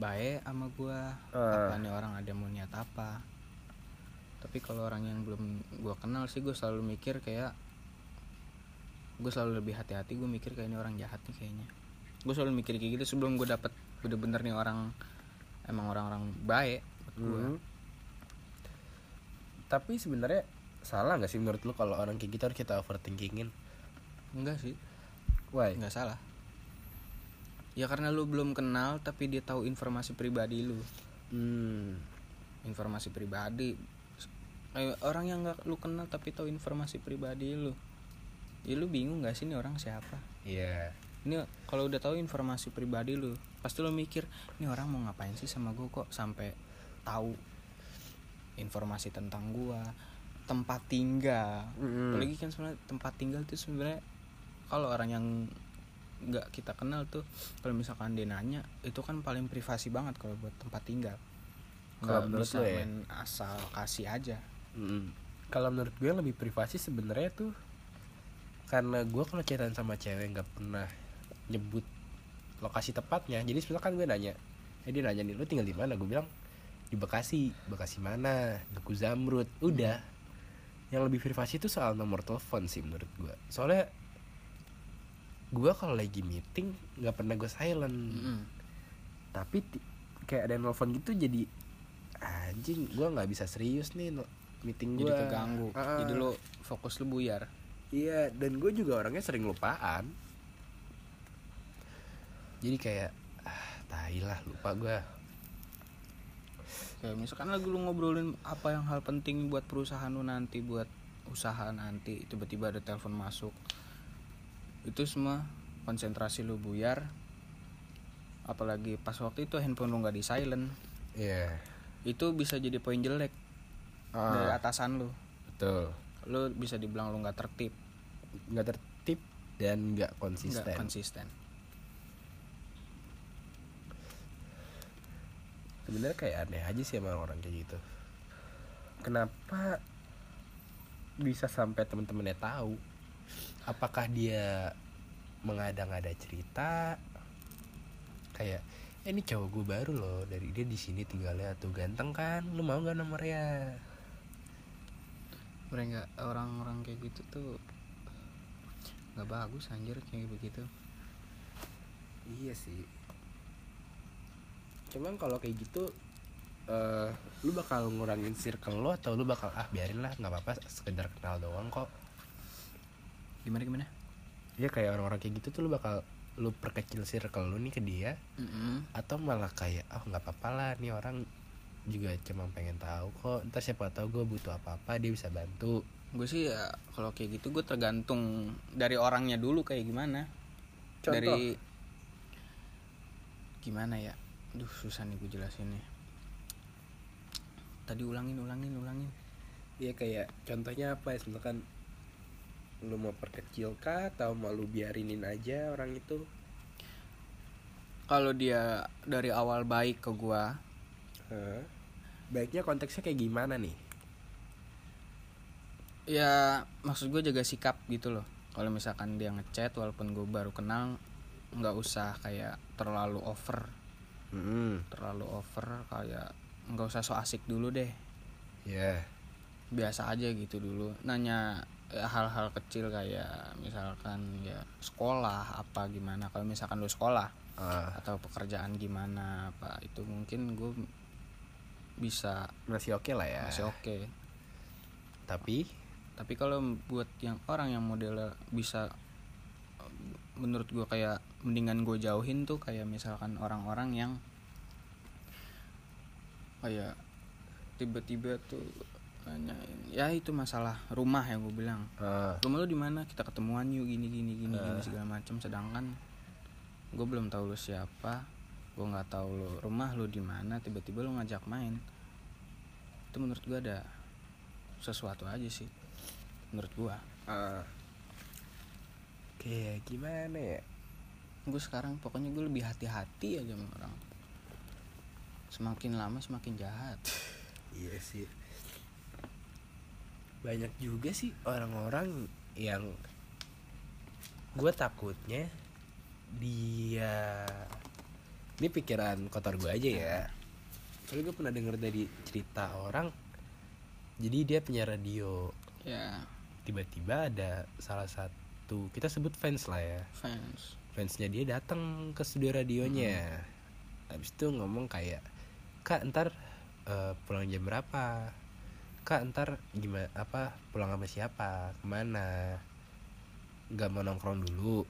baik sama gue, uh. apa nih orang ada mau niat apa. Tapi kalau orang yang belum gue kenal sih gue selalu mikir kayak, gue selalu lebih hati-hati, gue mikir kayak ini orang jahat nih kayaknya. Gue selalu mikir kayak gitu sebelum gue dapet bener-bener nih orang, emang orang-orang baik buat gue. Hmm. Tapi sebenarnya salah nggak sih menurut lu kalau orang kayak gitu harus kita overthinkingin? Enggak sih. Why? Nggak salah. Ya karena lu belum kenal tapi dia tahu informasi pribadi lu. Hmm. Informasi pribadi. Orang yang nggak lu kenal tapi tahu informasi pribadi lu. Ya lu bingung nggak sih ini orang siapa? Iya. Yeah. Ini kalau udah tahu informasi pribadi lu, pasti lu mikir, ini orang mau ngapain sih sama gue kok sampai tahu informasi tentang gue, tempat tinggal. Mm. Apalagi kan sebenarnya tempat tinggal itu sebenarnya kalau orang yang nggak kita kenal tuh, kalau misalkan dia nanya, itu kan paling privasi banget kalau buat tempat tinggal. Kalau menurut lu ya, main asal kasih aja. Mm. Kalau menurut gue lebih privasi sebenarnya tuh, karena gue kalau chatan sama cewek nggak pernah nyebut lokasi tepatnya. Jadi misalkan gue nanya, eh dia nanya nih, lu tinggal di mana? Gue bilang di Bekasi. Bekasi mana? Duku Zamrut. Udah. Yang lebih privasi itu soal nomor telepon sih menurut gue. Soalnya gue kalau lagi meeting nggak pernah gue silent. Mm-hmm. Tapi t- kayak ada nelfon gitu jadi anjing, gue nggak bisa serius nih meeting gue. Jadi keganggu. Uh-uh. Jadi lo fokus lo buyar. Iya, dan gue juga orangnya sering lupaan. Jadi kayak ah, tai lah lupa gue. Kayak misalkan lagi lu ngobrolin apa yang hal penting buat perusahaan lu nanti, buat usaha nanti, tiba-tiba ada telepon masuk. Itu semua konsentrasi lu buyar. Apalagi pas waktu itu handphone lu enggak di silent. Iya. Yeah. Itu bisa jadi poin jelek ah. dari atasan lu. Betul. Lu bisa dibilang lu enggak tertib. Enggak tertib dan enggak konsisten. Enggak konsisten. Sebenarnya kayak aneh aja sih sama orang kayak gitu. Kenapa bisa sampai teman-temannya tahu? Apakah dia mengada-ngada cerita? Kayak, eh, ini cowok gue baru loh, dari dia di sini tinggalnya tuh ganteng kan? Lu mau nggak nomornya? Mereka orang-orang kayak gitu tuh nggak bagus anjir kayak begitu. Iya sih. Cuman kalau kayak gitu uh, lu bakal ngurangin circle lu atau lu bakal ah biarin lah nggak apa-apa sekedar kenal doang kok. Gimana gimana? Ya kayak orang-orang kayak gitu tuh lu bakal lu perkecil circle lu nih ke dia. Mm-hmm. Atau malah kayak ah oh, nggak apa-apa lah nih orang juga cuma pengen tahu kok. Ntar siapa tahu gue butuh apa-apa dia bisa bantu. Gue sih ya kalau kayak gitu gue tergantung dari orangnya dulu kayak gimana. Contoh. Dari gimana ya? Duh susah nih gue jelasinnya. Tadi ulangin ulangin ulangin. Iya kayak contohnya apa ya? Misalkan lu mau perkecil kah atau mau lu biarinin aja orang itu? Kalau dia dari awal baik ke gue, huh? Baiknya konteksnya kayak gimana nih? Ya maksud gue jaga sikap gitu loh. Kalau misalkan dia ngechat walaupun gue baru kenal, nggak usah kayak terlalu over. Mm. Terlalu over kayak nggak usah so asik dulu deh. Ya. Yeah. Biasa aja gitu dulu. Nanya ya, hal-hal kecil kayak misalkan ya sekolah apa gimana. Kalau misalkan lu sekolah uh. atau pekerjaan gimana apa itu mungkin gue bisa masih oke okay lah ya. Masih oke. Okay. Tapi tapi kalau buat yang orang yang modelnya bisa menurut gue kayak mendingan gue jauhin tuh kayak misalkan orang-orang yang kayak tiba-tiba tuh nanyain ya itu masalah rumah yang gue bilang uh. rumah lu di mana kita ketemuan yuk gini gini gini, uh. gini segala macam, sedangkan gue belum tahu lu siapa, gue nggak tahu lu rumah lu di mana, tiba-tiba lu ngajak main. Itu menurut gue ada sesuatu aja sih menurut gue. Uh. Kayak gimana ya? Gue sekarang pokoknya gue lebih hati-hati aja sama orang. Semakin lama semakin jahat. Iya sih. Banyak juga sih orang-orang yang gue takutnya dia, ini pikiran kotor gue aja ya. Soalnya gue pernah denger dari cerita orang, jadi dia punya radio. Ya. Tiba-tiba ada salah satu tuh kita sebut fans lah ya, fans fansnya dia datang ke studio radionya. Hmm. Abis itu ngomong kayak, kak ntar uh, pulang jam berapa, kak ntar gimana apa pulang sama siapa, kemana, nggak mau nongkrong dulu.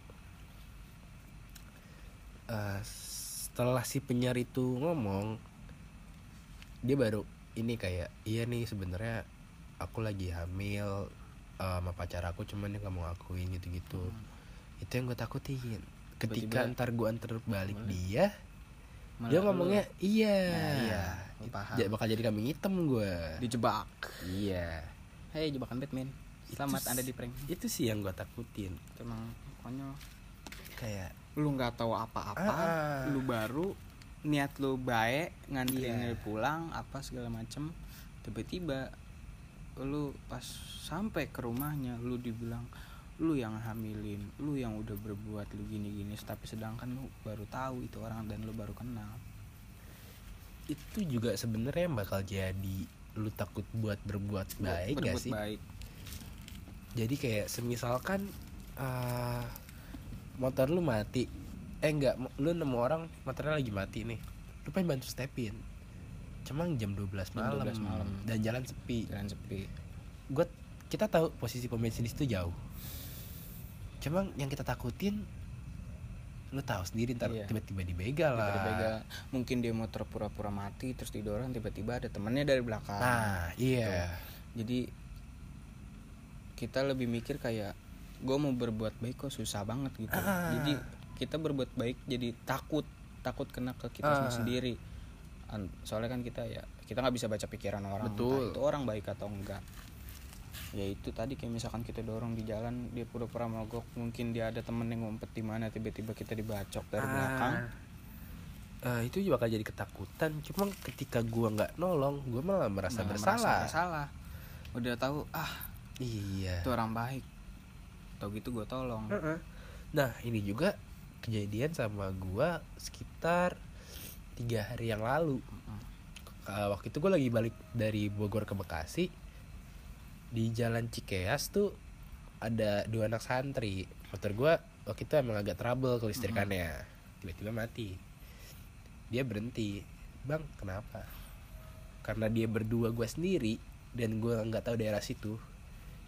uh, setelah si penyiar itu ngomong, dia baru ini kayak, iya nih sebenarnya aku lagi hamil uh, sama pacar aku, cuman dia nggak mau ngakuin gitu-gitu. Hmm. Itu yang gue takutin. Ketika tiba-tiba, ntar gue antar balik malah. dia, malah dia ngomongnya lu. iya, nah, iya. Paham. J- bakal jadi kambing hitam gue. Dijebak. Iya. Hei, jebakan Batman. Selamat itu, anda di prank. Itu sih yang gue takutin. Emang konyol. Kayak lu nggak tahu apa-apa, ah. lu baru niat lu baik nganterin yeah. pulang apa segala macem, tiba-tiba lu pas sampai ke rumahnya lu dibilang lu yang hamilin, lu yang udah berbuat lu gini-gini, tapi sedangkan lu baru tahu itu orang dan lu baru kenal. Itu juga sebenarnya bakal jadi lu takut buat berbuat baik, berbuat gak sih? Baik. Jadi kayak semisalkan uh, motor lu mati, eh enggak, lu nemu orang motornya lagi mati nih, lu pengen bantu stepin, cuma jam dua belas malam dan jalan sepi. Jalan sepi. Gue kita tahu posisi pom bensin di situ jauh. Cuma yang kita takutin, lu tahu sendiri ntar iya. tiba-tiba dibegal lah. Tiba-tiba, mungkin dia motor pura-pura mati terus didorong, tiba-tiba ada temennya dari belakang. Nah, iya. Gitu. Jadi kita lebih mikir kayak, gue mau berbuat baik kok susah banget gitu. Ah. Jadi kita berbuat baik jadi takut, takut kena ke kita ah. sendiri. Soalnya kan kita ya kita nggak bisa baca pikiran orang, itu orang baik atau enggak. Ya itu tadi kayak misalkan kita dorong di jalan, dia pura-pura mogok, mungkin dia ada temen yang ngumpet di mana, tiba-tiba kita dibacok dari ah. belakang. Uh, itu juga bakal jadi ketakutan. Cuma ketika gue nggak nolong, gue malah merasa nah, bersalah. Merasa bersalah. Udah tahu ah iya itu orang baik. Tau gitu gue tolong. Uh-uh. Nah ini juga kejadian sama gue sekitar tiga hari yang lalu. Uh-uh. Uh, waktu itu gue lagi balik dari Bogor ke Bekasi. Di jalan Cikeas tuh ada dua anak santri. Motor gue waktu itu emang agak trouble ke listrikannya. Uh-huh. Tiba-tiba mati. Dia berhenti. Bang kenapa? Karena dia berdua gue sendiri dan gue gak tahu daerah situ.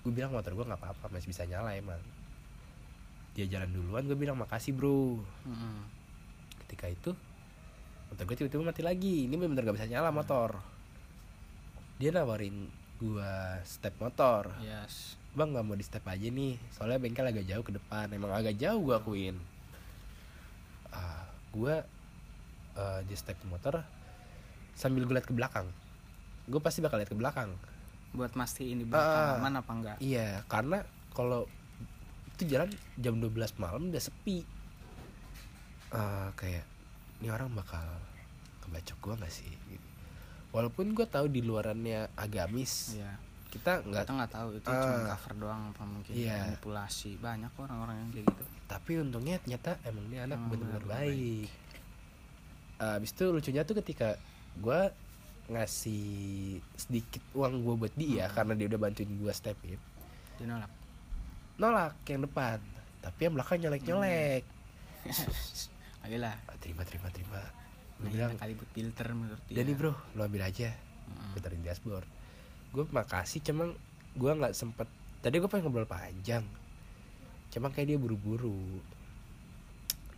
Gue bilang motor gue gak apa-apa, masih bisa nyala emang. Dia jalan duluan, gue bilang makasih bro. Mm-hmm. Ketika itu motor gue tiba-tiba mati lagi. Ini bener-bener gak bisa nyala motor. Dia nawarin gue step motor. Yes. Bang gak mau di step aja nih, soalnya bengkel agak jauh ke depan. Emang agak jauh gue akuin. uh, Gue uh, di step motor sambil gue liat ke belakang. Gue pasti bakal liat ke belakang buat mastiin di belakang uh, aman apa enggak. Iya, karena kalau itu jalan jam dua belas malam udah sepi. Uh, kayak ini orang bakal kebacok gua enggak sih? Walaupun gua tahu di luarannya agamis. Iya. Kita enggak kita enggak tahu itu uh, cuma cover doang apa mungkin iya. manipulasi. Banyak orang-orang yang kayak gitu. Tapi untungnya ternyata emang ini anak benar-benar baik. Uh, abis itu lucunya tuh ketika gua ngasih sedikit uang gue buat dia hmm. karena dia udah bantuin gue step in, dia nolak nolak yang depan, tapi yang belakang nyolek-nyolek. hmm. Ambil lah, terima-terima-terima. Gue nah, bilang kali buat filter menurut dia, Dani bro lo ambil aja, puterin hmm. dashboard. Gue makasih, cuman gue nggak sempet, tadi gue pengen ngobrol panjang cuman kayak dia buru-buru.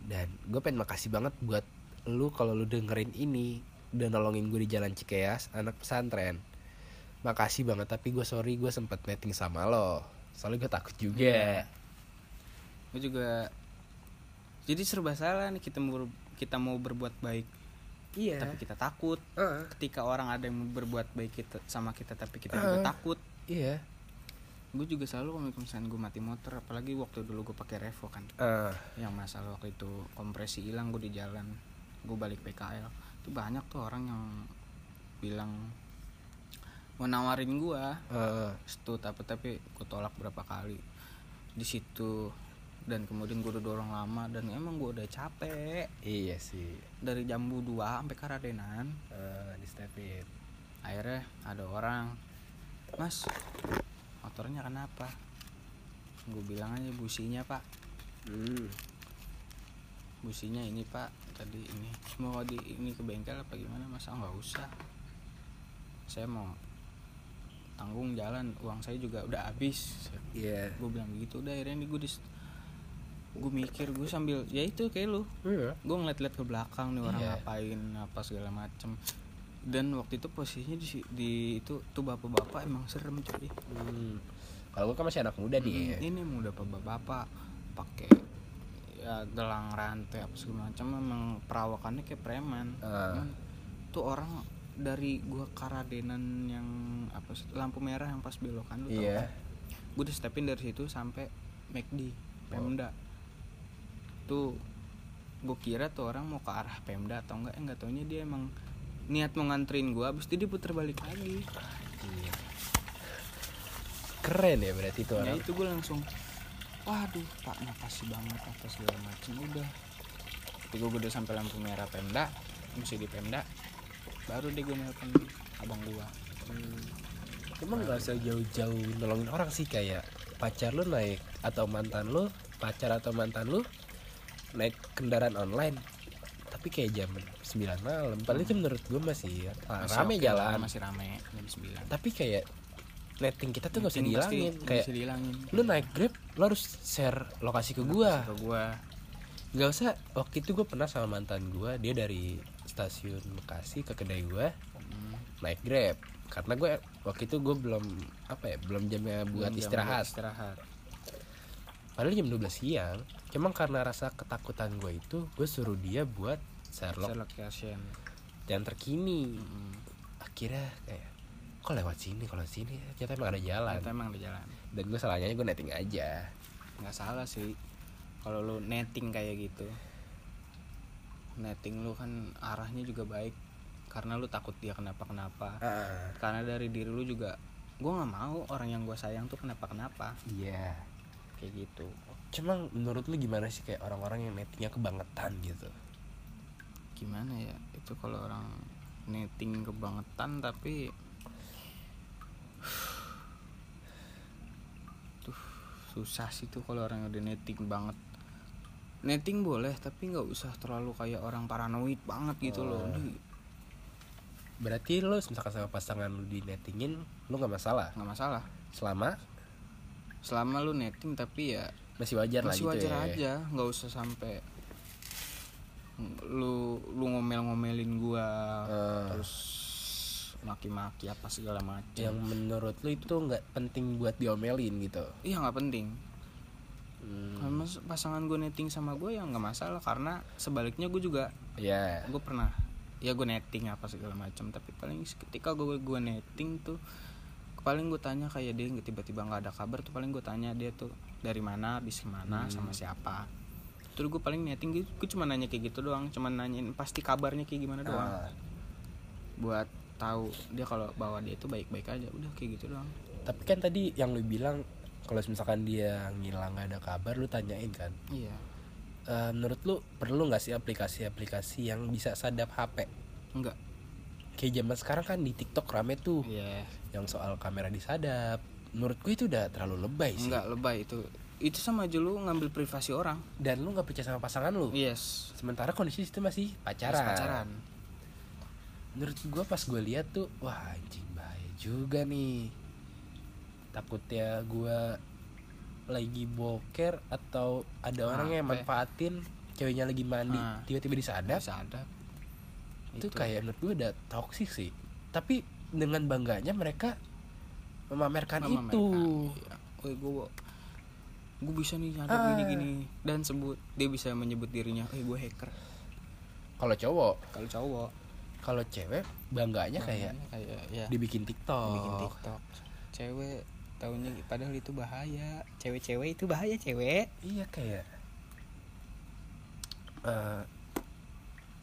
Dan gue pengen makasih banget buat lu kalau lu dengerin ini dan nolongin gue di jalan Cikeas, anak pesantren. Makasih banget, tapi gue sorry gue sempet netting sama lo. Soalnya gue takut juga. Hmm. Gue juga. Jadi serba salah nih, kita mau kita mau berbuat baik. Iya. Tapi kita takut. Uh. Ketika orang ada yang berbuat baik kita, sama kita, tapi kita uh. juga takut. Iya. Gue juga selalu kalau misalnya gue mati motor, apalagi waktu dulu gue pakai Revo kan. Uh. Yang masalah waktu itu kompresi hilang gue di jalan, gue balik P K L. Itu banyak tuh orang yang bilang mau nawarin gua uh. stut tapi tapi gua tolak berapa kali di situ. Dan kemudian gua udah dorong lama dan emang gua udah capek. Iya sih, dari jam dua sampai Karadenan uh, di stepin. Akhirnya ada orang, mas motornya kenapa? Gua bilang aja businya pak. hmm. Businya ini pak, tadi ini mau di ini ke bengkel apa gimana mas? Oh, nggak usah, saya mau tanggung jalan, uang saya juga udah habis. Iya. Yeah. Gue bilang begitu, udah akhirnya nih gue dis gue mikir, gue sambil ya itu kayak lu, iya. Gue ngeliat-liat ke belakang nih orang, iya, ngapain apa segala macem. Dan waktu itu posisinya di, di itu tuh bapak-bapak emang serem cuy. Hmm. Kalau gue kan masih anak muda nih. Hmm, ini muda bapak-bapak pakai ya gelang rantai apa segala macam, emang perawakannya kayak preman. Uh. Kan, tuh orang dari gua Karadenan yang apa lampu merah yang pas belokan lu, yeah, tau. Gue udah stepin dari situ sampai McD Pemda. Tuh gue kira tuh orang mau ke arah Pemda atau enggak, enggak taunya dia emang niat mau nganterin gue, abis itu dia puter balik lagi. Keren ya berarti itu orang. Ya itu gue langsung, waduh pak makasih banget apa segala macem. Udah tapi gue udah sampai lampu merah Pemda, masih di Pemda, baru deh gue nelfon abang gue. Hmm. Emang nggak usah jauh-jauh nolongin orang sih, kayak pacar lu naik atau mantan lu pacar atau mantan lu naik kendaraan online, tapi kayak jam sembilan malam paling. Hmm. Itu menurut gue masih, masih rame okay, jalan masih rame jam sembilan, tapi kayak rating kita tuh nggak usah dihilangin, kayak lu naik Grab lu harus share lokasi ke gue. Nggak usah. Waktu itu gue pernah sama mantan gue, dia dari stasiun Bekasi ke kedai gue. Hmm. Naik Grab karena gue waktu itu gue belum apa ya belum jamnya buat belum istirahat. Jam istirahat padahal jam dua belas siang. Cuman karena rasa ketakutan gue itu gue suruh dia buat Sherlock location yang terkini. Hmm. Akhirnya kayak kok lewat sini kalau sini ternyata emang ada jalan, ternyata emang ada jalan. Dan gue salahnya gue netting aja. Nggak salah sih kalau lu netting kayak gitu, netting lu kan arahnya juga baik karena lu takut dia kenapa-kenapa. Uh. Karena dari diri lu juga gue nggak mau orang yang gue sayang tuh kenapa-kenapa. Iya. Yeah. Kayak gitu. Cuma menurut lu gimana sih kayak orang-orang yang nettingnya kebangetan gitu? Gimana ya itu kalau orang netting kebangetan tapi tuh susah sih tuh kalau orang yang udah netting banget. Netting boleh tapi nggak usah terlalu kayak orang paranoid banget gitu. Oh. Loh. Berarti lo misalkan sama pasangan lo di nettingin lo nggak masalah? Nggak masalah. Selama? Selama lo netting tapi ya masih wajar lah gitu ya. Masih wajar aja, nggak usah sampai lo lo ngomel-ngomelin gua, uh. terus maki-maki apa segala macam. Yang menurut lo itu nggak penting buat diomelin gitu? Iya nggak penting. Hmm. Pasangan gue netting sama gue ya nggak masalah karena sebaliknya gue juga, yeah, gue pernah ya gue netting apa segala macam tapi paling ketika gue gue netting tuh paling gue tanya kayak dia tiba-tiba nggak ada kabar tuh paling gue tanya dia tuh dari mana, habis kemana, hmm, sama siapa. Terus gue paling netting gitu, gue cuma nanya kayak gitu doang, cuma nanyain pasti kabarnya kayak gimana doang, uh. buat tahu dia kalau bawa dia itu baik-baik aja, udah kayak gitu doang. Tapi kan tadi yang lu bilang kalau misalkan dia ngilang gak ada kabar, lu tanyain kan? Iya. Uh, menurut lu perlu gak sih aplikasi-aplikasi yang bisa sadap H P? Enggak. Kayak zaman sekarang kan di TikTok rame tuh. Iya. Yang soal kamera disadap. Menurut gue itu udah terlalu lebay sih. Enggak, lebay itu. Itu sama aja lu ngambil privasi orang. Dan lu gak percaya sama pasangan lu. Yes. Sementara kondisi itu masih pacaran. Masih pacaran. Menurut gue pas gue lihat tuh, wah anjing bahaya juga nih. Takutnya gue lagi boker atau ada orang yang manfaatin ceweknya lagi mandi, ha, tiba-tiba disadap, disadap. Itu, itu kayak menurut gue udah toksik sih. Tapi dengan bangganya mereka memamerkan, memamerkan itu. Iya. Oi gue, gue bisa nih nyadap, ah, gini-gini dan sebut dia bisa menyebut dirinya, oi gue hacker. Kalau cowok, kalau cowok, kalau cewek bangganya, bangganya kayak, kayak ya, dibikin TikTok, dibikin TikTok. Cewek taunya padahal itu bahaya, cewek-cewek itu bahaya cewek. Iya kayak uh,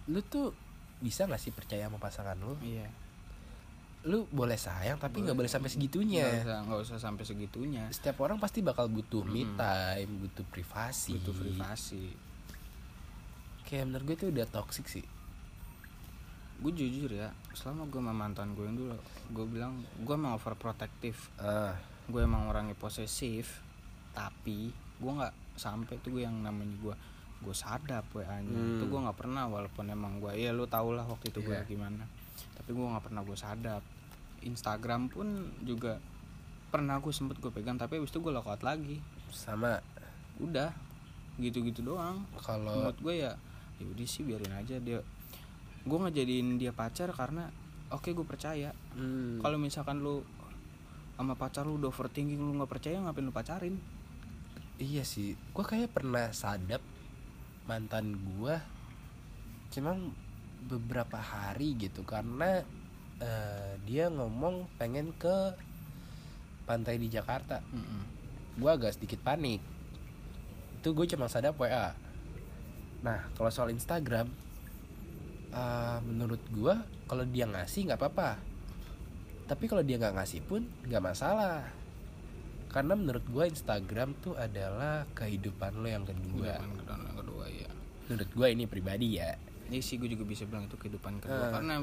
lu tuh bisa nggak sih percaya sama pasangan lu? Iya. Lu boleh sayang tapi nggak boleh sampai segitunya. Nggak usah, nggak usah sampai segitunya. Setiap orang pasti bakal butuh me time, hmm. butuh privasi. Butuh privasi. Kayak menurut gue itu udah toxic sih. Gue jujur ya, selama gue sama mantan gue yang dulu, gue bilang gue emang overprotective, uh. gue emang orangnya posesif, tapi gue nggak sampai tuh gue yang namanya gue gue sadap gue anjing, hmm. tuh gue nggak pernah walaupun emang gue, ya lu tau lah waktu itu yeah. gue gimana, tapi gue nggak pernah gue sadap. Instagram pun juga pernah gue sempet gue pegang tapi abis itu gue lockout lagi. Sama. Udah. gitu-gitu doang. Kalau menurut gue ya ya udah sih biarin aja dia. Gue nggak jadiin dia pacar karena oke okay, gue percaya. Hmm. Kalau misalkan lu sama pacar lu udah overthinking, lu nggak percaya, ngapain lu pacarin? Iya sih, gue kayak pernah sadap mantan gue cuman beberapa hari gitu karena uh, dia ngomong pengen ke pantai di Jakarta. Mm-hmm. Gue agak sedikit panik. Itu gue cuma sadap W A. Nah kalau soal Instagram, uh, menurut gue kalau dia ngasih nggak apa-apa. Tapi kalau dia nggak ngasih pun nggak masalah. Karena menurut gue Instagram tuh adalah kehidupan lo yang kedua. Kehidupan yang kedua ya. Menurut gue ini pribadi ya. Ini sih gue juga bisa bilang itu kehidupan kedua. Uh. Karena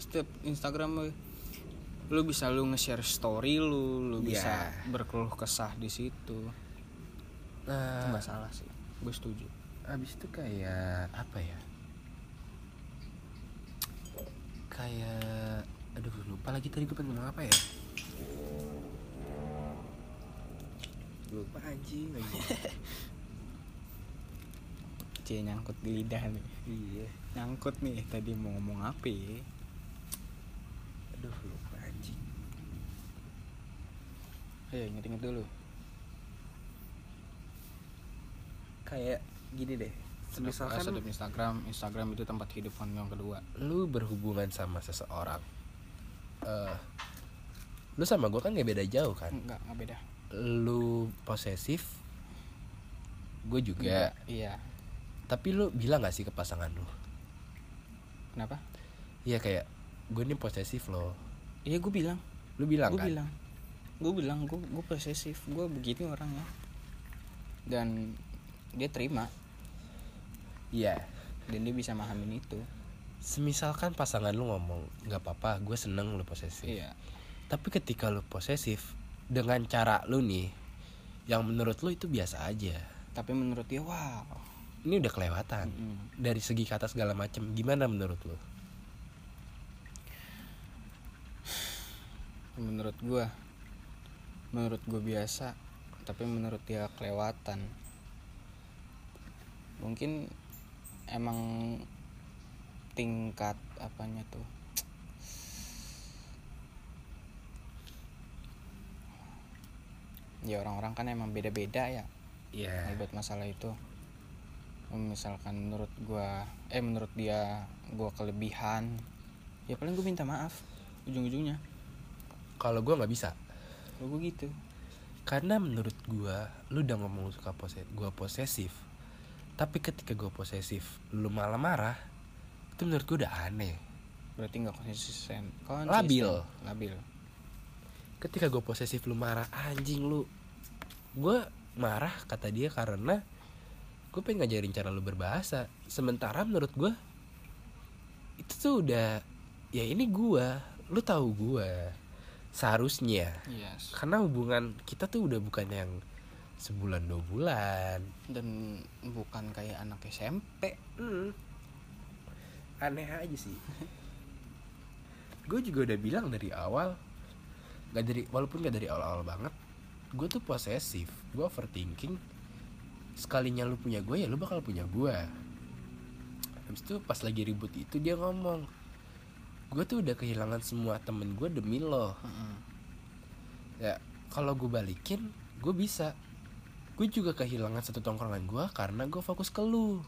setiap Instagram lo bisa lo nge-share story lo, lo bisa yeah. berkeluh kesah di situ. Uh. Itu nggak salah sih. Gue setuju. Abis itu kayak apa ya? Kayak aduh lupa lagi tadi gue pengen ngomong apa ya? Lupa anjing lagi. Cie nyangkut di lidah nih. Iya. Nyangkut nih tadi mau ngomong apa ya? Aduh lupa anjing. Ayo inget-inget dulu. Kayak gini deh. Misalkan sedep Instagram, Instagram itu tempat hidup yang kedua. Lu berhubungan sama seseorang. Uh, lu sama gue kan gak beda jauh kan? Enggak, gak beda. Lu posesif, gue juga. Enggak, iya. Tapi lu bilang gak sih ke pasangan lu? Kenapa? Iya kayak gue ini posesif loh. Iya gue bilang. Lu bilang gua kan? Gue bilang. Gue bilang gue gue posesif, gue begini orangnya. Dan dia terima. Iya. Dan dia bisa memahami itu. Semisalkan pasangan lu ngomong nggak apa-apa, gue seneng lu posesif. Iya. Tapi ketika lu posesif dengan cara lu nih, yang menurut lu itu biasa aja. Tapi menurut dia wow, ini udah kelewatan. Mm-hmm. Dari segi kata segala macam, gimana menurut lu? Menurut gue, menurut gue biasa, tapi menurut dia kelewatan. Mungkin emang tingkat apanya tuh ya orang-orang kan emang beda-beda ya yeah. buat masalah itu. Misalkan menurut gua eh menurut dia gua kelebihan ya paling gua minta maaf ujung-ujungnya. Kalau gua nggak bisa kalau gua gitu karena menurut gua lu udah ngomong suka pose gua posesif, tapi ketika gua posesif lu malah marah. Itu menurut gue udah aneh. Berarti gak konsisten, konsisten. Labil. Labil. Ketika gue posesif lu marah. Anjing lu. Gue marah kata dia karena gue pengen ngajarin cara lu berbahasa. Sementara menurut gue itu tuh udah, ya ini gue, lu tahu gue seharusnya. Yes. Karena hubungan kita tuh udah bukan yang sebulan dua bulan. Dan bukan kayak anak S M P. Hmm. Aneh aja sih. Gue juga udah bilang dari awal, nggak dari walaupun nggak dari awal-awal banget, gue tuh posesif, gue overthinking. Sekalinya lu punya gue ya lu bakal punya gue. Habis itu pas lagi ribut itu dia ngomong, gue tuh udah kehilangan semua temen gue demi lo. Mm-hmm. Ya kalau gue balikin gue bisa. Gue juga kehilangan satu tongkrongan gue karena gue fokus ke lu.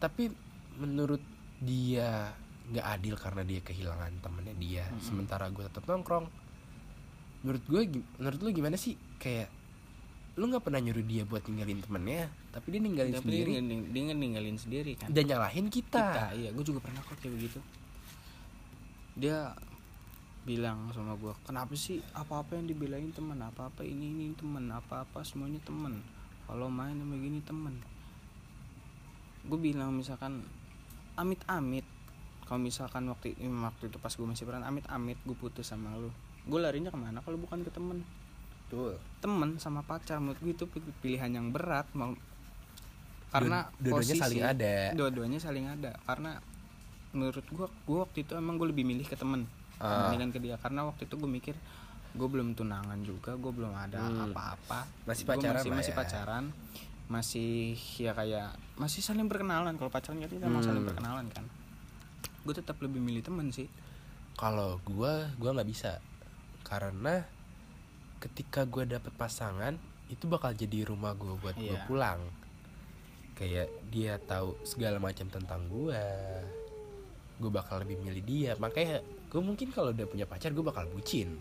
Tapi menurut dia nggak adil karena dia kehilangan temennya dia. Mm-hmm. Sementara gue tetap nongkrong. Menurut gue, menurut lu gimana sih? Kayak lu nggak pernah nyuruh dia buat ninggalin temennya, tapi dia ninggalin tapi sendiri. Dia, dia, dia ninggalin sendiri kan. Dan nyalahin kita. kita. Iya, gue juga pernah kok kayak begitu. Dia bilang sama gue, kenapa sih apa-apa yang dibelain temen, apa-apa ini ini temen, apa-apa semuanya temen. Kalau main sama gini temen. Gue bilang misalkan amit-amit kalau misalkan waktu waktu itu pas gue masih peran amit-amit gue putus sama lu, gue larinya kemana kalau bukan ke temen. Betul. Temen sama pacar menurut gue itu pilihan yang berat mau karena Do, posisi saling ada. Dua-duanya saling ada karena menurut gue gue waktu itu emang gue lebih milih ke temen dibandingkan uh. ke dia karena waktu itu gue mikir gue belum tunangan juga, gue belum ada hmm. apa-apa, masih pacaran, gue masih, masih ya. pacaran masih ya kayak masih saling berkenalan. Kalau pacaran kita emang hmm. saling berkenalan kan. Gue tetap lebih milih teman sih. Kalau gue, gue nggak bisa, karena ketika gue dapet pasangan itu bakal jadi rumah gue buat yeah. gue pulang. Kayak dia tahu segala macam tentang gue, gue bakal lebih milih dia. Makanya gue mungkin kalau udah punya pacar gue bakal bucin.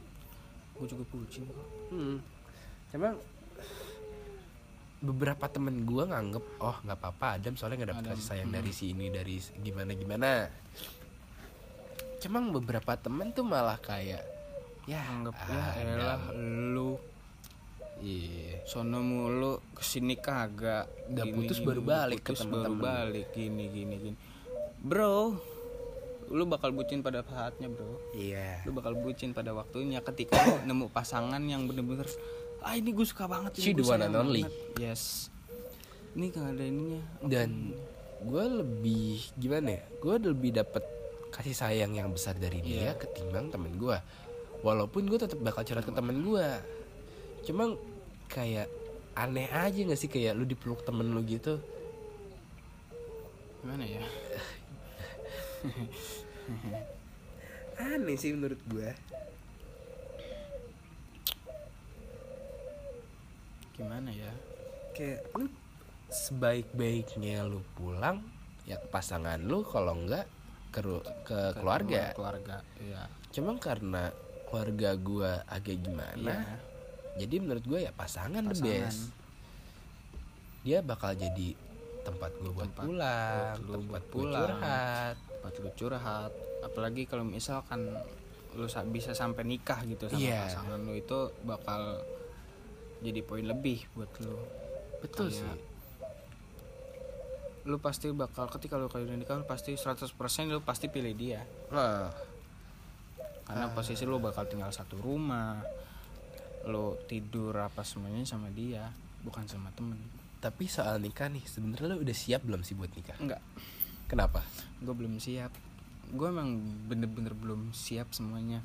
Gue juga bucin kok. Hmm. Cuman beberapa temen gue nganggep, oh nggak apa-apa Adam soalnya nggak dapet kasih sayang hmm. dari si ini, dari gimana gimana. Cuman beberapa temen tuh malah kayak ya anggap ah, ya elah lu iya yeah. sono mulu kesini kagak, udah putus gini, baru balik putus ke temen-temen, baru balik gini gini gini. Bro, lu bakal bucin pada saatnya bro. Iya yeah. Lu bakal bucin pada waktunya ketika lu nemu pasangan yang bener-bener ah ini gue suka banget, she the one and only banget. Yes, ini gak ada ininya. Dan gue lebih gimana ya, gue lebih dapet kasih sayang yang besar dari dia yeah. ketimbang temen gue. Walaupun gue tetap bakal curhat ke temen gue, cuma kayak aneh aja gak sih kayak lu dipeluk temen lu gitu. Gimana ya? Aneh sih menurut gue. Gimana ya, kayak lu sebaik-baiknya lu pulang ya ke pasangan lu, kalau enggak ke, ru- ke, ke keluarga keluarga ya. Cuman karena keluarga gue agak gimana ya, jadi menurut gue ya pasangan, pasangan the best. Dia bakal jadi tempat gue buat tempat pulang, lu, tempat gue curhat, tempat lu curhat. Apalagi kalau misalkan lu bisa sampai nikah gitu sama yeah. pasangan lu, itu bakal jadi poin lebih buat lu. Betul kayak, sih. Lu pasti bakal ketika lu kali nikah lu pasti seratus persen lu pasti pilih dia. Nah. Karena nah. posisi lu bakal tinggal satu rumah. Lu tidur apa semuanya sama dia, bukan sama temen. Tapi soal nikah nih, sebenarnya lu udah siap belum sih buat nikah? Enggak. Kenapa? Gue belum siap. Gue emang bener-bener belum siap semuanya.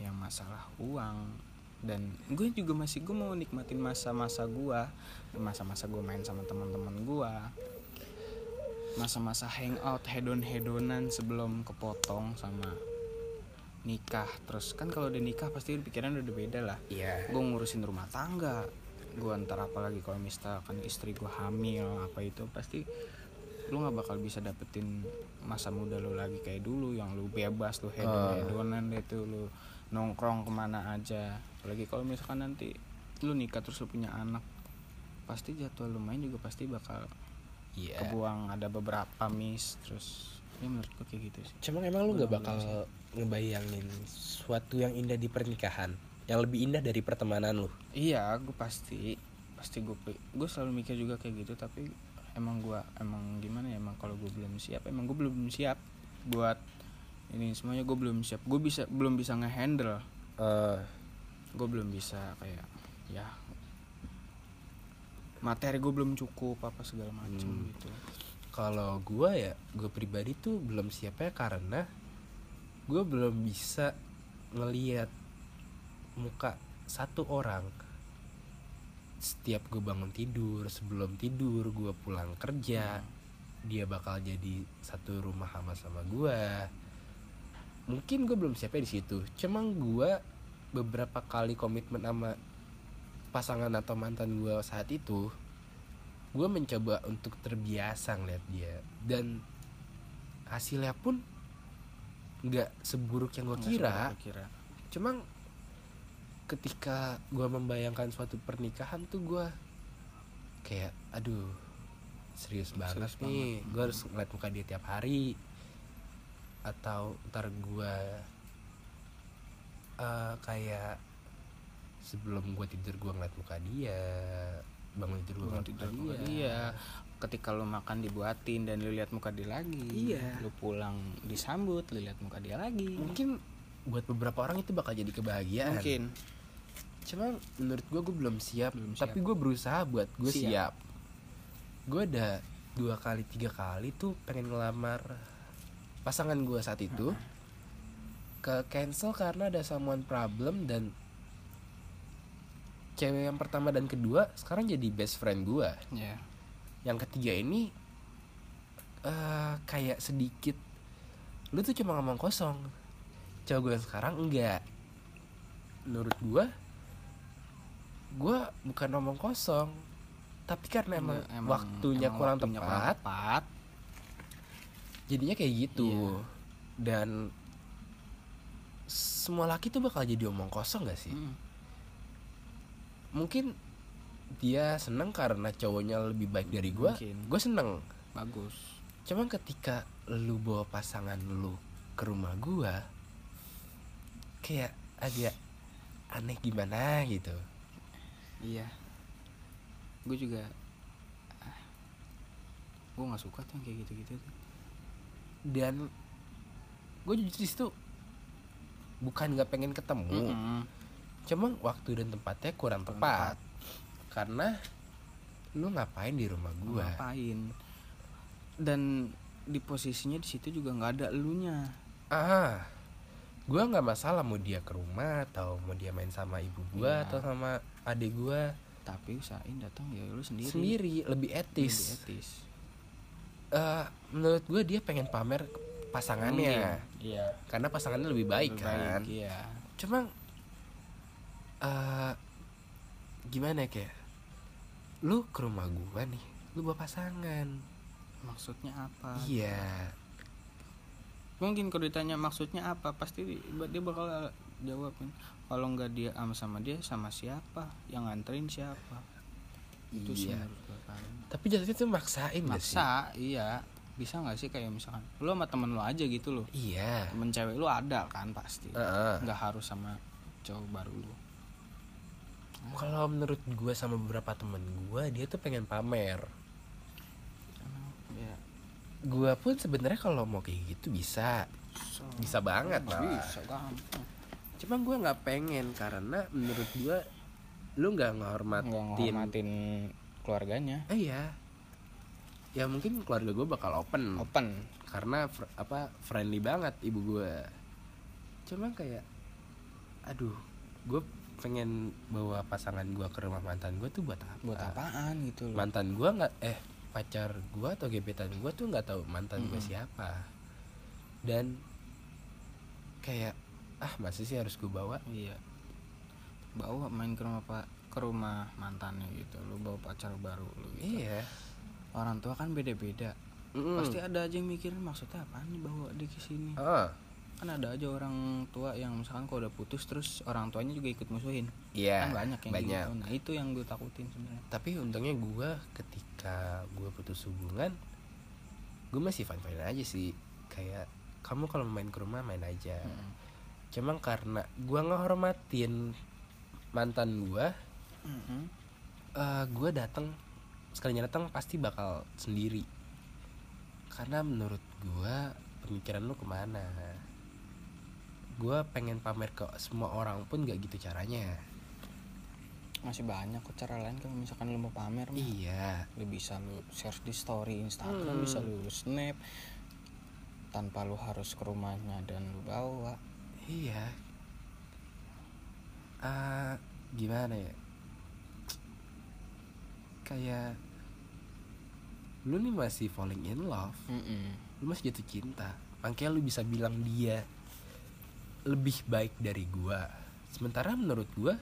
Yang masalah uang, dan gue juga masih gue mau nikmatin masa-masa gue masa-masa gue main sama teman-teman gue, masa-masa hangout hedon-hedonan sebelum kepotong sama nikah. Terus kan kalau udah nikah pasti pikiran udah beda lah yeah. Gue ngurusin rumah tangga gue, ntar apalagi kalau misalkan istri gue hamil apa itu, pasti lu nggak bakal bisa dapetin masa muda lu lagi kayak dulu yang lu bebas, lu hedon-hedonan uh. itu lu nongkrong kemana aja. Apalagi kalau misalkan nanti lu nikah terus lu punya anak, pasti jadwal lu main juga pasti bakal yeah. kebuang, ada beberapa miss. Terus ya menurut gue kayak gitu sih. Cuman emang lu gak bakal sih ngebayangin suatu yang indah di pernikahan, yang lebih indah dari pertemanan lu? Iya, gue pasti Pasti gue gue selalu mikir juga kayak gitu. Tapi emang gue Emang gimana ya Emang kalau gue belum siap Emang gue belum siap buat ini semuanya. Gue belum siap, gue bisa belum bisa ngehandle. Uh, gue belum bisa kayak ya materi gue belum cukup apa segala macam hmm. gitu. Kalau gue ya, gue pribadi tuh belum siapnya karena gue belum bisa ngelihat muka satu orang. Setiap gue bangun tidur, sebelum tidur, gue pulang kerja, hmm. dia bakal jadi satu rumah sama sama gue. Mungkin gue belum siapnya di situ. Cuman gue beberapa kali komitmen sama pasangan atau mantan gue saat itu, gue mencoba untuk terbiasa ngeliat dia, dan hasilnya pun gak seburuk yang gue kira. Cuman ketika gue membayangkan suatu pernikahan tuh gue kayak aduh serius banget serius nih banget. Gue harus ngeliat muka dia tiap hari, atau ntar gue uh, kayak sebelum gue tidur gue ngeliat muka dia, bangun tidur gue ngeliat muka dia. Dia ketika lo makan dibuatin dan lo liat muka dia lagi, iya. lo pulang disambut lo liat muka dia lagi. Mungkin buat beberapa orang itu bakal jadi kebahagiaan mungkin, cuma menurut gue gue belum siap, belum siap. Tapi gue berusaha buat gue siap, siap. Gue udah dua kali tiga kali tuh pengen ngelamar pasangan gue saat itu, ke cancel karena ada someone problem, dan cewek yang pertama dan kedua sekarang jadi best friend gue yeah. yang ketiga ini uh, kayak sedikit lu tuh cuma ngomong kosong. Cowok gue sekarang enggak. Menurut gue, gue bukan ngomong kosong, tapi karena emang, emang waktunya, emang kurang, waktunya tepat, kurang tepat, jadinya kayak gitu. Iya. Dan semua laki tuh bakal jadi omong kosong gak sih? Mm. Mungkin dia seneng karena cowoknya lebih baik dari gue. Gue seneng. Bagus. Cuman ketika lu bawa pasangan lu ke rumah gue, kayak agak aneh gimana gitu. Iya. Gue juga, gue gak suka tuh kayak gitu-gitu tuh. Dan gue jujur disitu bukan gak pengen ketemu, mm-hmm. cuma waktu dan tempatnya kurang tepat. Karena lu ngapain di rumah gue? Ngapain? Dan di posisinya di situ juga nggak ada elunya. Ah, gue nggak masalah mau dia ke rumah atau mau dia main sama ibu gue ya, atau sama adik gue. Tapi usahain datang ya lu sendiri. Sendiri lebih etis. Lebih etis. Uh, menurut gue dia pengen pamer pasangannya, iya. Karena pasangannya lebih baik, lebih kan. Baik, iya. Cuma uh, gimana kayak lu ke rumah gue nih, lu bawa pasangan. Maksudnya apa? Iya. Mungkin kalau ditanya maksudnya apa, pasti dia bakal jawabin. Kalau enggak dia sama sama dia sama siapa? Yang nganterin siapa? Itu iya. Tapi jatuhnya tuh maksain enggak sih? Maksa, iya. Bisa enggak sih kayak misalkan lu sama temen lu aja gitu loh. Iya. Temen cewek lu ada kan pasti. Enggak uh-uh. harus sama cowok baru lu. Kalau menurut gue sama beberapa temen gue, dia tuh pengen pamer. Gue pun sebenarnya kalau mau kayak gitu bisa, so, bisa banget malah. Bisa, cuma gue nggak pengen karena menurut gue lu nggak ngehormatin, ngehormatin keluarganya. Eh, iya, ya mungkin keluarga gue bakal open, open karena fr- apa friendly banget ibu gue. Cuma kayak, aduh, gue pengen bawa pasangan gue ke rumah mantan gue tuh buat apa? Buat apaan gitu loh? Mantan gue nggak eh. pacar gue atau gebetan gue tuh nggak tahu mantan mm-hmm. gue siapa, dan kayak ah masih sih harus gue bawa, iya bawa main ke rumah pak ke rumah mantannya gitu, lu bawa pacar baru lu gitu. Iya, orang tua kan beda-beda, mm-hmm. pasti ada aja yang mikirin maksudnya apaan nih bawa dia ke sini, uh. kan ada aja orang tua yang misalkan kalau udah putus terus orang tuanya juga ikut musuhin, yeah, kan banyak yang banyak. Gitu. Nah itu yang gue takutin sebenarnya. Tapi untungnya gue ketika gue putus hubungan, gue masih fine-fine aja sih. Kayak kamu kalau main ke rumah main aja. Hmm. Cuman karena gue ngehormatin mantan gue, hmm. uh, gue datang sekalinya datang pasti bakal sendiri. Karena menurut gue pemikiran lu kemana? Gue pengen pamer ke semua orang pun gak gitu caranya. Masih banyak kok cara lain kalau misalkan lu mau pamer. Iya. Lu bisa lu share di story Instagram, hmm. bisa lu snap tanpa lu harus ke rumahnya dan lu bawa. Iya. Uh, gimana ya? Kayak lu nih masih falling in love, mm-mm. lu masih jatuh cinta. Makanya lu bisa bilang dia lebih baik dari gua. Sementara menurut gua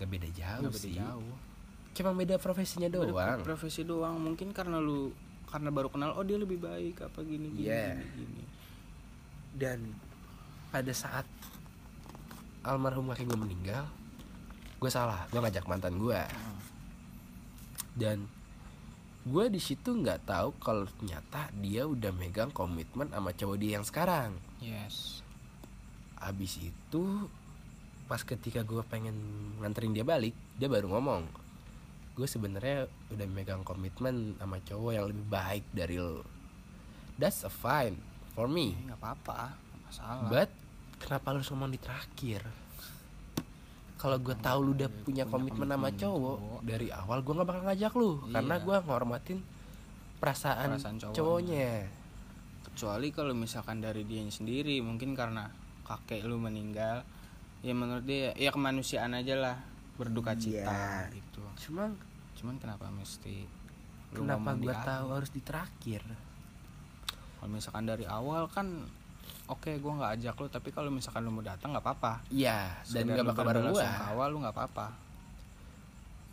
gak beda jauh gak beda sih. Jauh. Cuma beda profesinya doang. Beda profesi doang. Mungkin karena lu karena baru kenal, oh dia lebih baik apa gini gini, yeah. gini gini. Dan pada saat almarhum kakek gua meninggal, gua salah, gua ngajak mantan gua. Dan gua di situ nggak tahu kalau ternyata dia udah megang komitmen sama cowok dia yang sekarang. Yes. Abis itu pas ketika gue pengen nganterin dia balik, dia baru ngomong gue sebenarnya udah megang komitmen sama cowok yang lebih baik dari lo. That's a fine for me. Nggak eh, apa-apa, gak masalah. But kenapa lo harus ngomong di terakhir? Kalau gue tahu lo udah punya, punya komitmen, komitmen sama cowok, cowok dari awal gue nggak bakal ngajak lo, iya. Karena gue ngormatin perasaan, perasaan cowoknya. cowoknya. Kecuali kalau misalkan dari dia sendiri, mungkin karena kakek lu meninggal, ya menurut dia ya kemanusiaan aja lah, berduka cita, yeah. gitu. Cuman cuman kenapa mesti Kenapa gue tahu harus ditraktir? Kalau misalkan dari awal kan oke, okay, gue nggak ajak lu, tapi kalau misalkan lu mau datang nggak apa-apa. Iya. Dan nggak bakal bareng gue. Awal lu nggak apa-apa.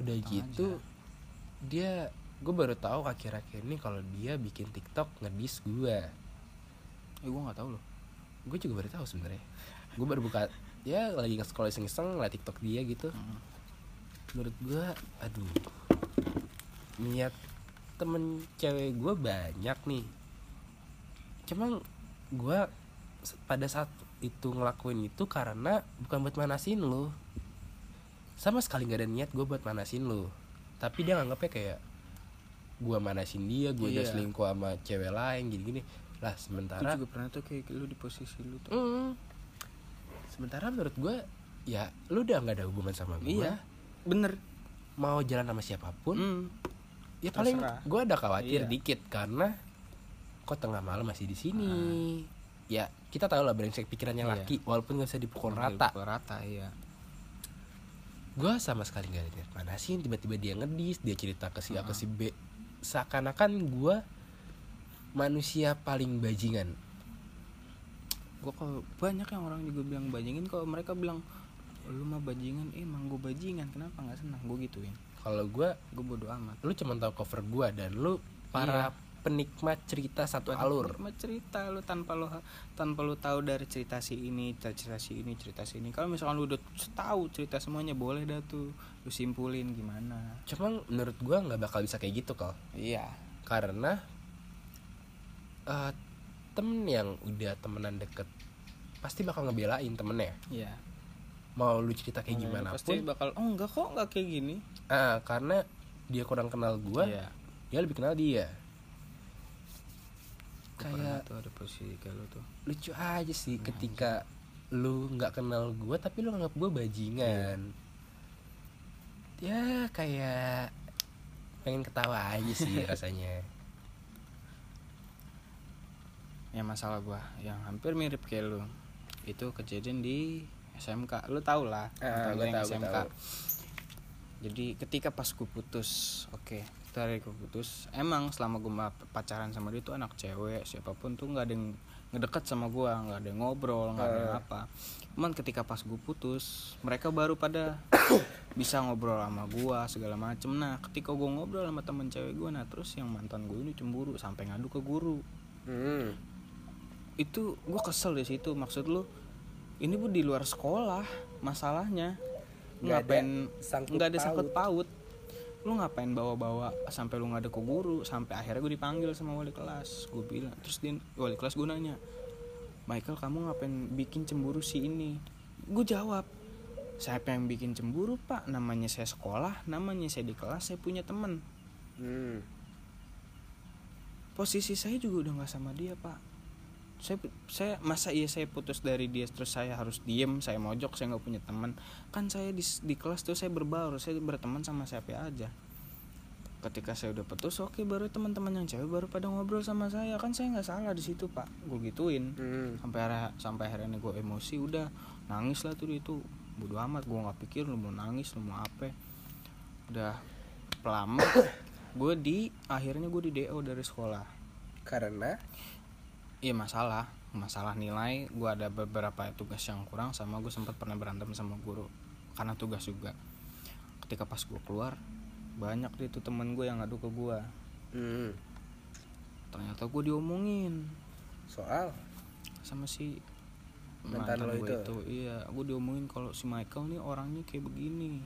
Udah datang gitu aja. Dia, gue baru tahu akhir-akhir ini kalau dia bikin TikTok ngedis gue. Eh, gue nggak tahu loh. Gue juga baru tahu sebenarnya. Gue baru buka, ya lagi nge-scroll iseng-iseng ngeliat TikTok dia gitu. Hmm. Menurut gue, aduh, niat temen cewek gue banyak nih. Cuman gue pada saat itu ngelakuin itu karena bukan buat manasin lo, sama sekali nggak ada niat gue buat manasin lo, tapi dia nganggapnya kayak gue manasin dia, gue yeah. udah selingkuh sama cewek lain gini-gini lah. Sementara gue juga pernah tuh kayak lu di posisi lu tuh. Mm. Sementara menurut gue ya lu udah nggak ada hubungan sama gue. Iya, bener. Mau jalan sama siapapun, mm. ya paling gue ada khawatir iya. dikit karena kok tengah malam masih di sini. Hmm. Ya kita tahu lah brengsek pikirannya iya. laki, walaupun nggak bisa dipukul rata. Dipukul rata, iya. Gue sama sekali nggak lihat manasin, tiba-tiba dia ngedis, dia cerita ke si A, uh-huh. ke si B, seakan-akan gue manusia paling bajingan. Gue kok banyak yang orang juga bilang bajingin, kalau mereka bilang lu mah bajingan, eh, emang gue bajingan, kenapa nggak senang gue gituin? Kalau gue, gue bodo amat. Lu cuma tahu cover gue dan lu para iya. penikmat cerita satu penikmat alur. Penikmat cerita lu tanpa lu tanpa lu tahu dari cerita si ini, cerita si ini, cerita si ini. Kalau misalkan lu udah tahu cerita semuanya, boleh dah tuh lu simpulin gimana. Cuman menurut gua enggak bakal bisa kayak gitu, Kal. Iya. Karena uh, temen yang udah temenan deket pasti bakal ngebelain temennya. Iya. Mau lu cerita kayak nah, gimana pasti pun pasti bakal, oh enggak kok enggak kayak gini. Ah, uh, karena dia kurang kenal gua. Iya. Dia lebih kenal dia. Kayak tuh ada posisi kayak lu tuh. Lucu aja sih nah, ketika aja. Lu enggak kenal gue tapi lu nganggap gue bajingan. Ya kayak pengen ketawa aja sih rasanya. Ya masalah gue yang hampir mirip kayak lu. Itu kejadian di S M K. Lu tau lah eh, yang tahu, S M K. Jadi ketika pas gue putus, oke okay. dari gue putus, emang selama gue pacaran sama dia tuh anak cewek siapapun tuh nggak ada yang ngedeket sama gue, nggak ada yang ngobrol, nggak ada yang apa. Cuman ketika pas gue putus, mereka baru pada bisa ngobrol sama gue segala macem. Nah ketika gue ngobrol sama temen cewek gue, nah terus yang mantan gue ini cemburu sampai ngadu ke guru. Hmm. Itu gue kesel di situ. Maksud lu ini bu di luar sekolah masalahnya, nggak pengen, nggak ada sangkut paut. Lu ngapain bawa-bawa sampai lu ngadu ke guru, sampai akhirnya gue dipanggil sama wali kelas. Gue bilang, terus dia, wali kelas gue nanya, Michael kamu ngapain bikin cemburu si ini? Gue jawab, saya yang bikin cemburu pak, namanya saya sekolah, namanya saya di kelas, saya punya teman. Hmm. Posisi saya juga udah nggak sama dia pak. Saya, saya masa iya saya putus dari dia terus saya harus diem, saya mojok, saya nggak punya teman. Kan saya di, di kelas tuh saya berbaur, saya berteman sama siapa aja. Ketika saya udah putus, oke okay, baru teman-teman yang cewek baru pada ngobrol sama saya. Kan saya nggak salah di situ pak, gue gituin. Mm. Sampai hari, sampai hari ini gue emosi, udah nangis lah tuh itu. Bodo amat, gue nggak pikir lu mau nangis, lu mau apa. Udah pelama, gue di akhirnya gue di D O dari sekolah. Karena iya masalah, masalah nilai. Gue ada beberapa tugas yang kurang, sama gue sempat pernah berantem sama guru karena tugas juga. Ketika pas gue keluar, banyak deh tuh temen gue yang ngadu ke gue. Mm. Ternyata gue diomongin soal sama si mantan, mantan gue itu. itu. Iya, gue diomongin kalau si Michael nih orangnya kayak begini.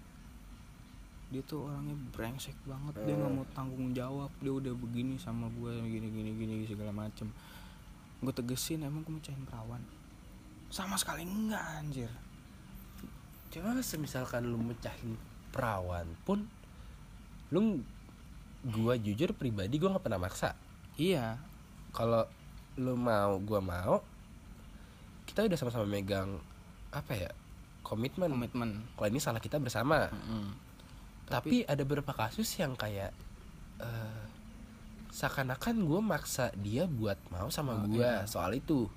Dia tuh orangnya brengsek banget, mm. dia nggak mau tanggung jawab, dia udah begini sama gue, gini gini gini segala macem. Gue tegesin, emang gue mecahin perawan? Sama sekali enggak anjir. Coba misalkan lu mecahin perawan pun, lu, gue jujur pribadi gue gak pernah maksa. Iya. Kalau lu mau, gue mau, kita udah sama-sama megang apa ya, komitmen. Komitmen. Kalau ini salah kita bersama. Mm-hmm. Tapi, Tapi ada beberapa kasus yang kayak uh, seakan-akan gue maksa dia buat mau sama oh, gue iya. soal itu.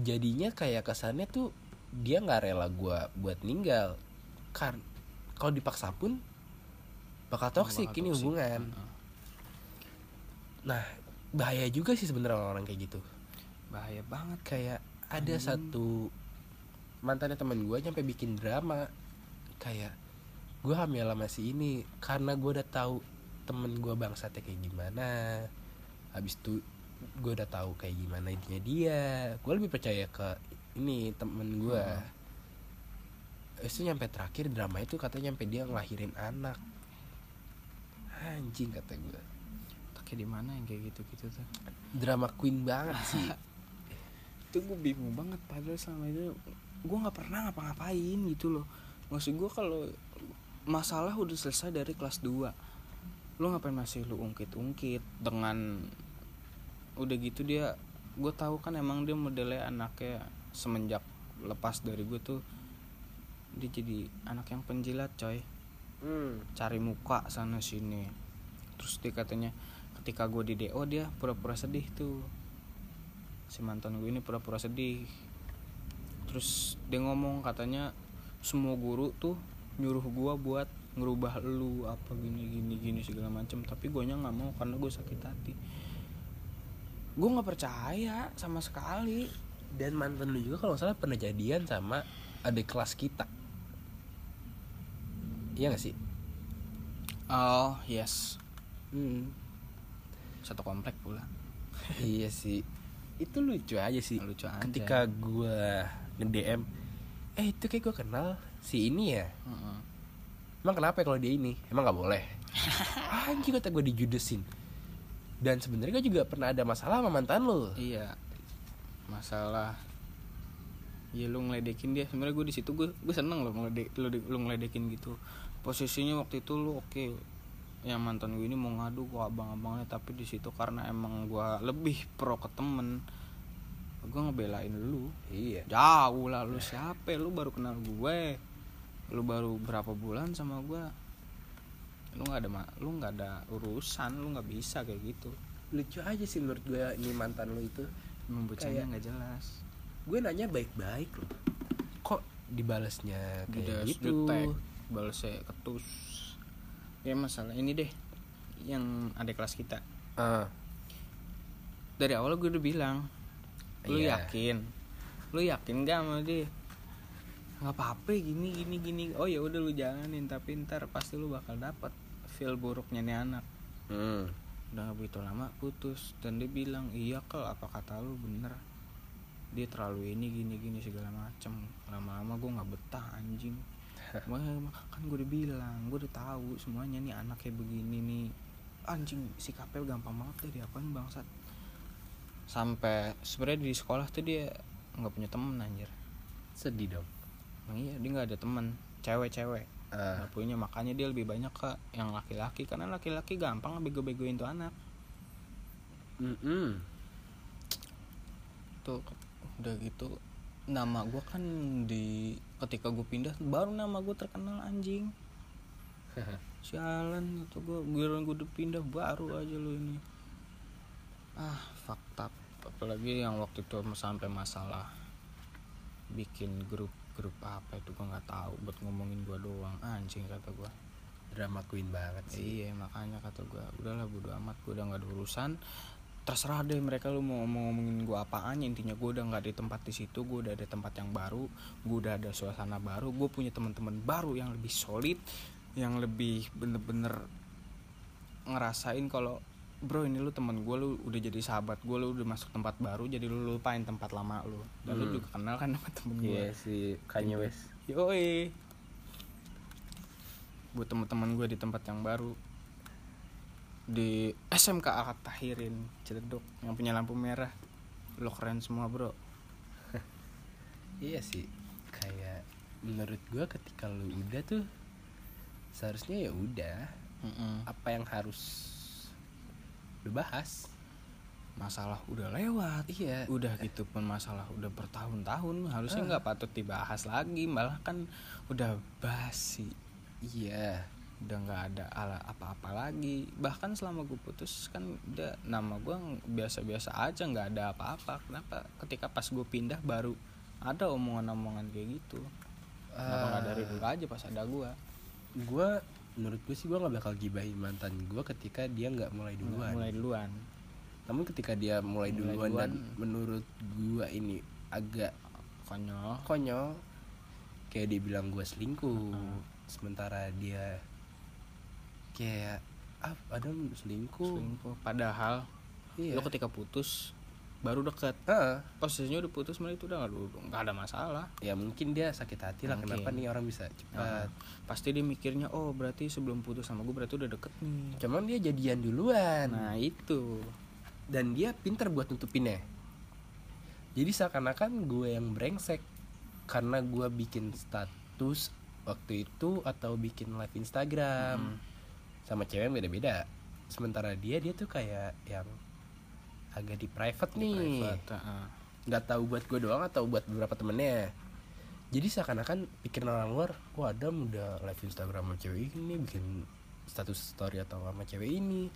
Jadinya kayak kesannya tuh dia gak rela gue buat ninggal. Karena kalau dipaksa pun bakal toksik, bakal ini toksik. Hubungan uh-huh. Nah, bahaya juga sih sebenarnya orang-orang kayak gitu. Bahaya banget. Kayak ada hmm. satu mantannya teman gue nyampe bikin drama. Kayak gue hamil sama si ini karena gue udah tahu temen gue bangsatnya kayak gimana. Habis itu gue udah tahu kayak gimana intinya dia. Gue lebih percaya ke ini temen gue. hmm. Itu nyampe terakhir drama itu katanya nyampe dia ngelahirin anak. Anjing kata gue. Kayak di mana yang kayak gitu-gitu tuh? Drama queen banget sih. Itu gue bingung banget, padahal selama itu gue nggak pernah ngapa-ngapain gitu loh. Maksud gue kalau masalah udah selesai dari kelas dua, lo ngapain masih lu ungkit-ungkit dengan udah gitu dia. Gue tahu kan emang dia modelnya anaknya semenjak lepas dari gue tuh dia jadi anak yang penjilat coy. hmm. Cari muka sana sini. Terus dia katanya ketika gue di D O dia pura-pura sedih tuh. Si mantan gue ini pura-pura sedih. Terus dia ngomong katanya semua guru tuh nyuruh gue buat ngerubah lu apa gini-gini gini segala macem. Tapi gue nya nggak mau karena gue sakit hati. Gue nggak percaya sama sekali. Dan mantan lu juga kalau nggak salah pernah jadian sama adik kelas kita. Iya nggak sih? Oh yes. Hmm. Satu komplek pula. Iya sih. Itu lucu aja sih. Lucu aja. Ketika gue nge-D M, eh itu kayak gue kenal si ini ya. Uh-uh. Emang kenapa ya kalau dia ini? Emang gak boleh? Anjir kata gue dijudesin. Dan sebenarnya gue juga pernah ada masalah sama mantan lo. Iya. Masalah. Ya lu ngeledekin dia. Sebenarnya gue di situ gue gue seneng lo ngeledek lo lu, lu ngeledekin gitu. Posisinya waktu itu lu oke. Okay. Yang mantan gue ini mau ngadu gue abang-abangnya, tapi di situ karena emang gue lebih pro ke temen, gue ngebelain lu. Iya. Jauh lah lu siapa? Lu baru kenal gue, lu baru berapa bulan sama gue, lu nggak ada lu nggak ada urusan, lu nggak bisa kayak gitu. Lucu aja sih menurut gue ini mantan lu itu. Membucanya nggak jelas. Gue nanya baik-baik lo, kok dibalasnya kayak gitu? Jutek, balasnya ketus. Ya masalah ini deh yang ada kelas kita. uh. Dari awal gue udah bilang, lu yeah. yakin lu yakin gak sama dia? Gak apa-apa gini gini gini. Oh ya udah lu jalanin, tapi ntar pasti lu bakal dapet feel buruknya nih anak. hmm. Udah begitu lama putus. Dan dia bilang, iya Kel, apa kata lu bener, dia terlalu ini gini gini segala macem. Lama-lama gue gak betah anjing. Kan gue udah bilang, gue udah tahu semuanya nih anak kayak begini nih. Anjing, sikapnya gampang banget deh, diapain bangsat. Sampai sebenarnya di sekolah tuh dia gak punya temen anjir. Sedih dong. Nah, iya, dia gak ada temen, cewek-cewek uh. gak punya, makanya dia lebih banyak ke yang laki-laki. Karena laki-laki gampang bego-begoin tuh anak. Mm-mm. Tuh, udah gitu nama gue kan di ketika gue pindah baru nama gue terkenal anjing. Sialan atau gue giliran gue udah pindah baru aja lu ini. Ah fakta. Apalagi yang waktu itu sampai masalah bikin grup grup apa itu gue nggak tahu buat ngomongin gue doang anjing kata gue. Drama queen banget sih. Iya makanya kata gue udahlah bodo amat, gue udah nggak ada urusan. Terserah deh mereka lu mau, mau ngomongin gue apaan, intinya gue udah nggak di tempat di situ, gue udah ada tempat yang baru, gue udah ada suasana baru, gue punya teman-teman baru yang lebih solid, yang lebih bener-bener ngerasain kalau bro ini lu teman gue, lu udah jadi sahabat gue, lu udah masuk tempat baru, jadi lu lupain tempat lama lu. Dan hmm. lu juga kenal kan sama temen gue. Iya yeah, si Kanye West. Yoi. Buat teman-teman gue di tempat yang baru. Di S M K Al-Tahirin Ceredok yang punya lampu merah. Lo keren semua bro. Iya sih. Kayak menurut gue ketika lo udah tuh seharusnya ya udah. Mm-mm. Apa yang harus lo bahas? Masalah udah lewat. Iya. Udah gitu pun masalah udah bertahun-tahun, harusnya nggak ah. patut dibahas lagi. Malah kan udah basi. Iya. Udah nggak ada ala apa-apa lagi. Bahkan selama gue putus kan udah nama gue biasa-biasa aja, nggak ada apa-apa. Kenapa ketika pas gue pindah baru ada omongan-omongan kayak gitu? uh, Kenapa nggak dari dulu aja pas ada gue? Gue menurut gue sih gue nggak bakal gibahin mantan gue ketika dia nggak mulai duluan. Mulai duluan. Namun ketika dia mulai, mulai duluan, duluan dan menurut gua ini agak konyol konyol kayak dia bilang gua selingkuh, uh-huh. sementara dia kayak ah ada selingkuh, selingkuh. Padahal iya. Lo ketika putus baru deket, uh-huh. posisinya udah putus malah itu udah nggak ada masalah. Ya mungkin dia sakit hati lah, mungkin. Kenapa nih orang bisa cepat? Uh-huh. Pasti dia mikirnya oh berarti sebelum putus sama gue berarti udah deket nih. Cuman dia jadian duluan. Nah itu. Dan dia pintar buat nutupinnya. Jadi seakan-akan gue yang brengsek karena gue bikin status waktu itu atau bikin live Instagram, mm-hmm. sama cewek beda-beda. Sementara dia dia tuh kayak yang agak di private di nih private, uh. Gak tahu buat gue doang atau buat beberapa temennya. Jadi seakan-akan pikiran orang luar, wah Adam udah live Instagram sama cewek ini, bikin status story atau sama cewek ini.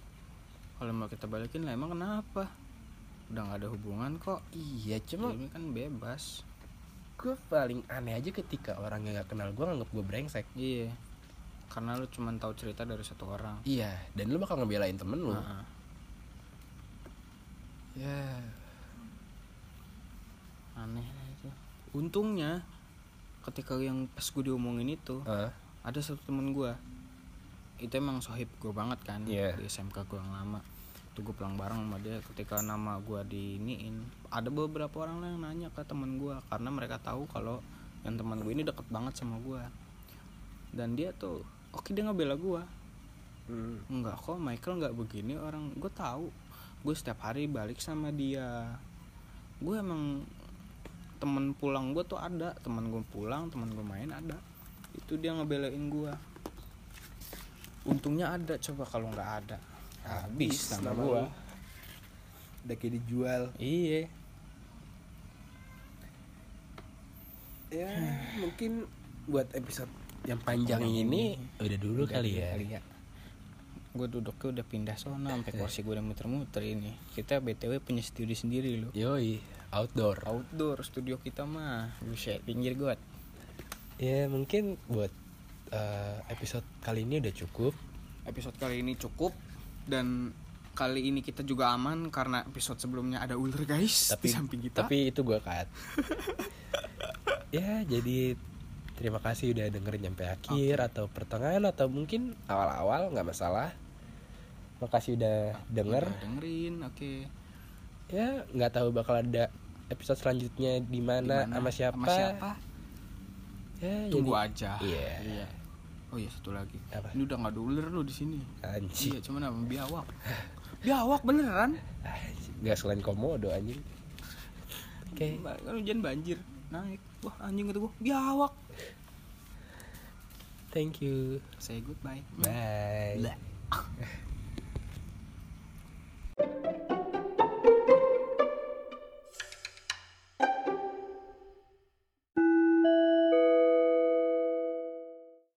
Kalau mau kita balikin lah emang kenapa? Udah gak ada hubungan kok. Iya cuma ini kan bebas. Gue paling aneh aja ketika orang yang gak kenal gue nganggap gue brengsek. Iya. Karena lu cuma tahu cerita dari satu orang. Iya. Dan lu bakal ngebelain temen lu. Nah. Ya, yeah. Aneh itu. Untungnya ketika yang pas gue diomongin itu, uh. ada satu temen gue. Itu emang sohib gue banget kan, yeah. di S M K gue yang lama. Itu gue pulang bareng sama dia. Ketika nama gue diiniin, ada beberapa orang yang nanya ke temen gue karena mereka tahu kalau yang temen gue ini deket banget sama gue. Dan dia tuh, oke okay, dia ngebela gue. Mm. Enggak kok, Michael nggak begini orang. Gue tahu. Gue setiap hari balik sama dia. Gue emang temen pulang gue tuh ada, temen gue pulang, temen gue main ada. Itu dia ngebelain gue. Untungnya ada, coba kalau nggak ada habis sama gue. Udah kayak dijual. Iya. Ya mungkin buat episode yang panjang ini, ini udah dulu udah kali, ya. kali ya. Gue duduknya udah pindah sana sampai kursi gue udah muter-muter ini. Kita B T W punya studio sendiri loh. Yoi, outdoor. Outdoor studio kita mah bisa pinggir got. Ya, mungkin buat uh, episode kali ini udah cukup. Episode kali ini cukup dan kali ini kita juga aman karena episode sebelumnya ada ular guys tapi, di samping kita. Tapi itu gue cut. Ya, jadi terima kasih udah dengerin sampai akhir, okay. atau pertengahan atau mungkin awal-awal nggak masalah. Makasih udah denger. Udah dengerin, oke. Okay. Ya nggak tahu bakal ada episode selanjutnya di mana, sama siapa. Sama siapa? Ya, tunggu jadi, aja. Iya. Iya. Oh iya satu lagi. Apa? Ini udah nggak duler lo di sini. Anjing. Iya cuma nama biawak. Biawak beneran? Gak selain komodo anjing. Oke. Okay. Kan hujan banjir naik. Wah anjing itu gua biawak. Thank you. Say goodbye. Bye. Bye.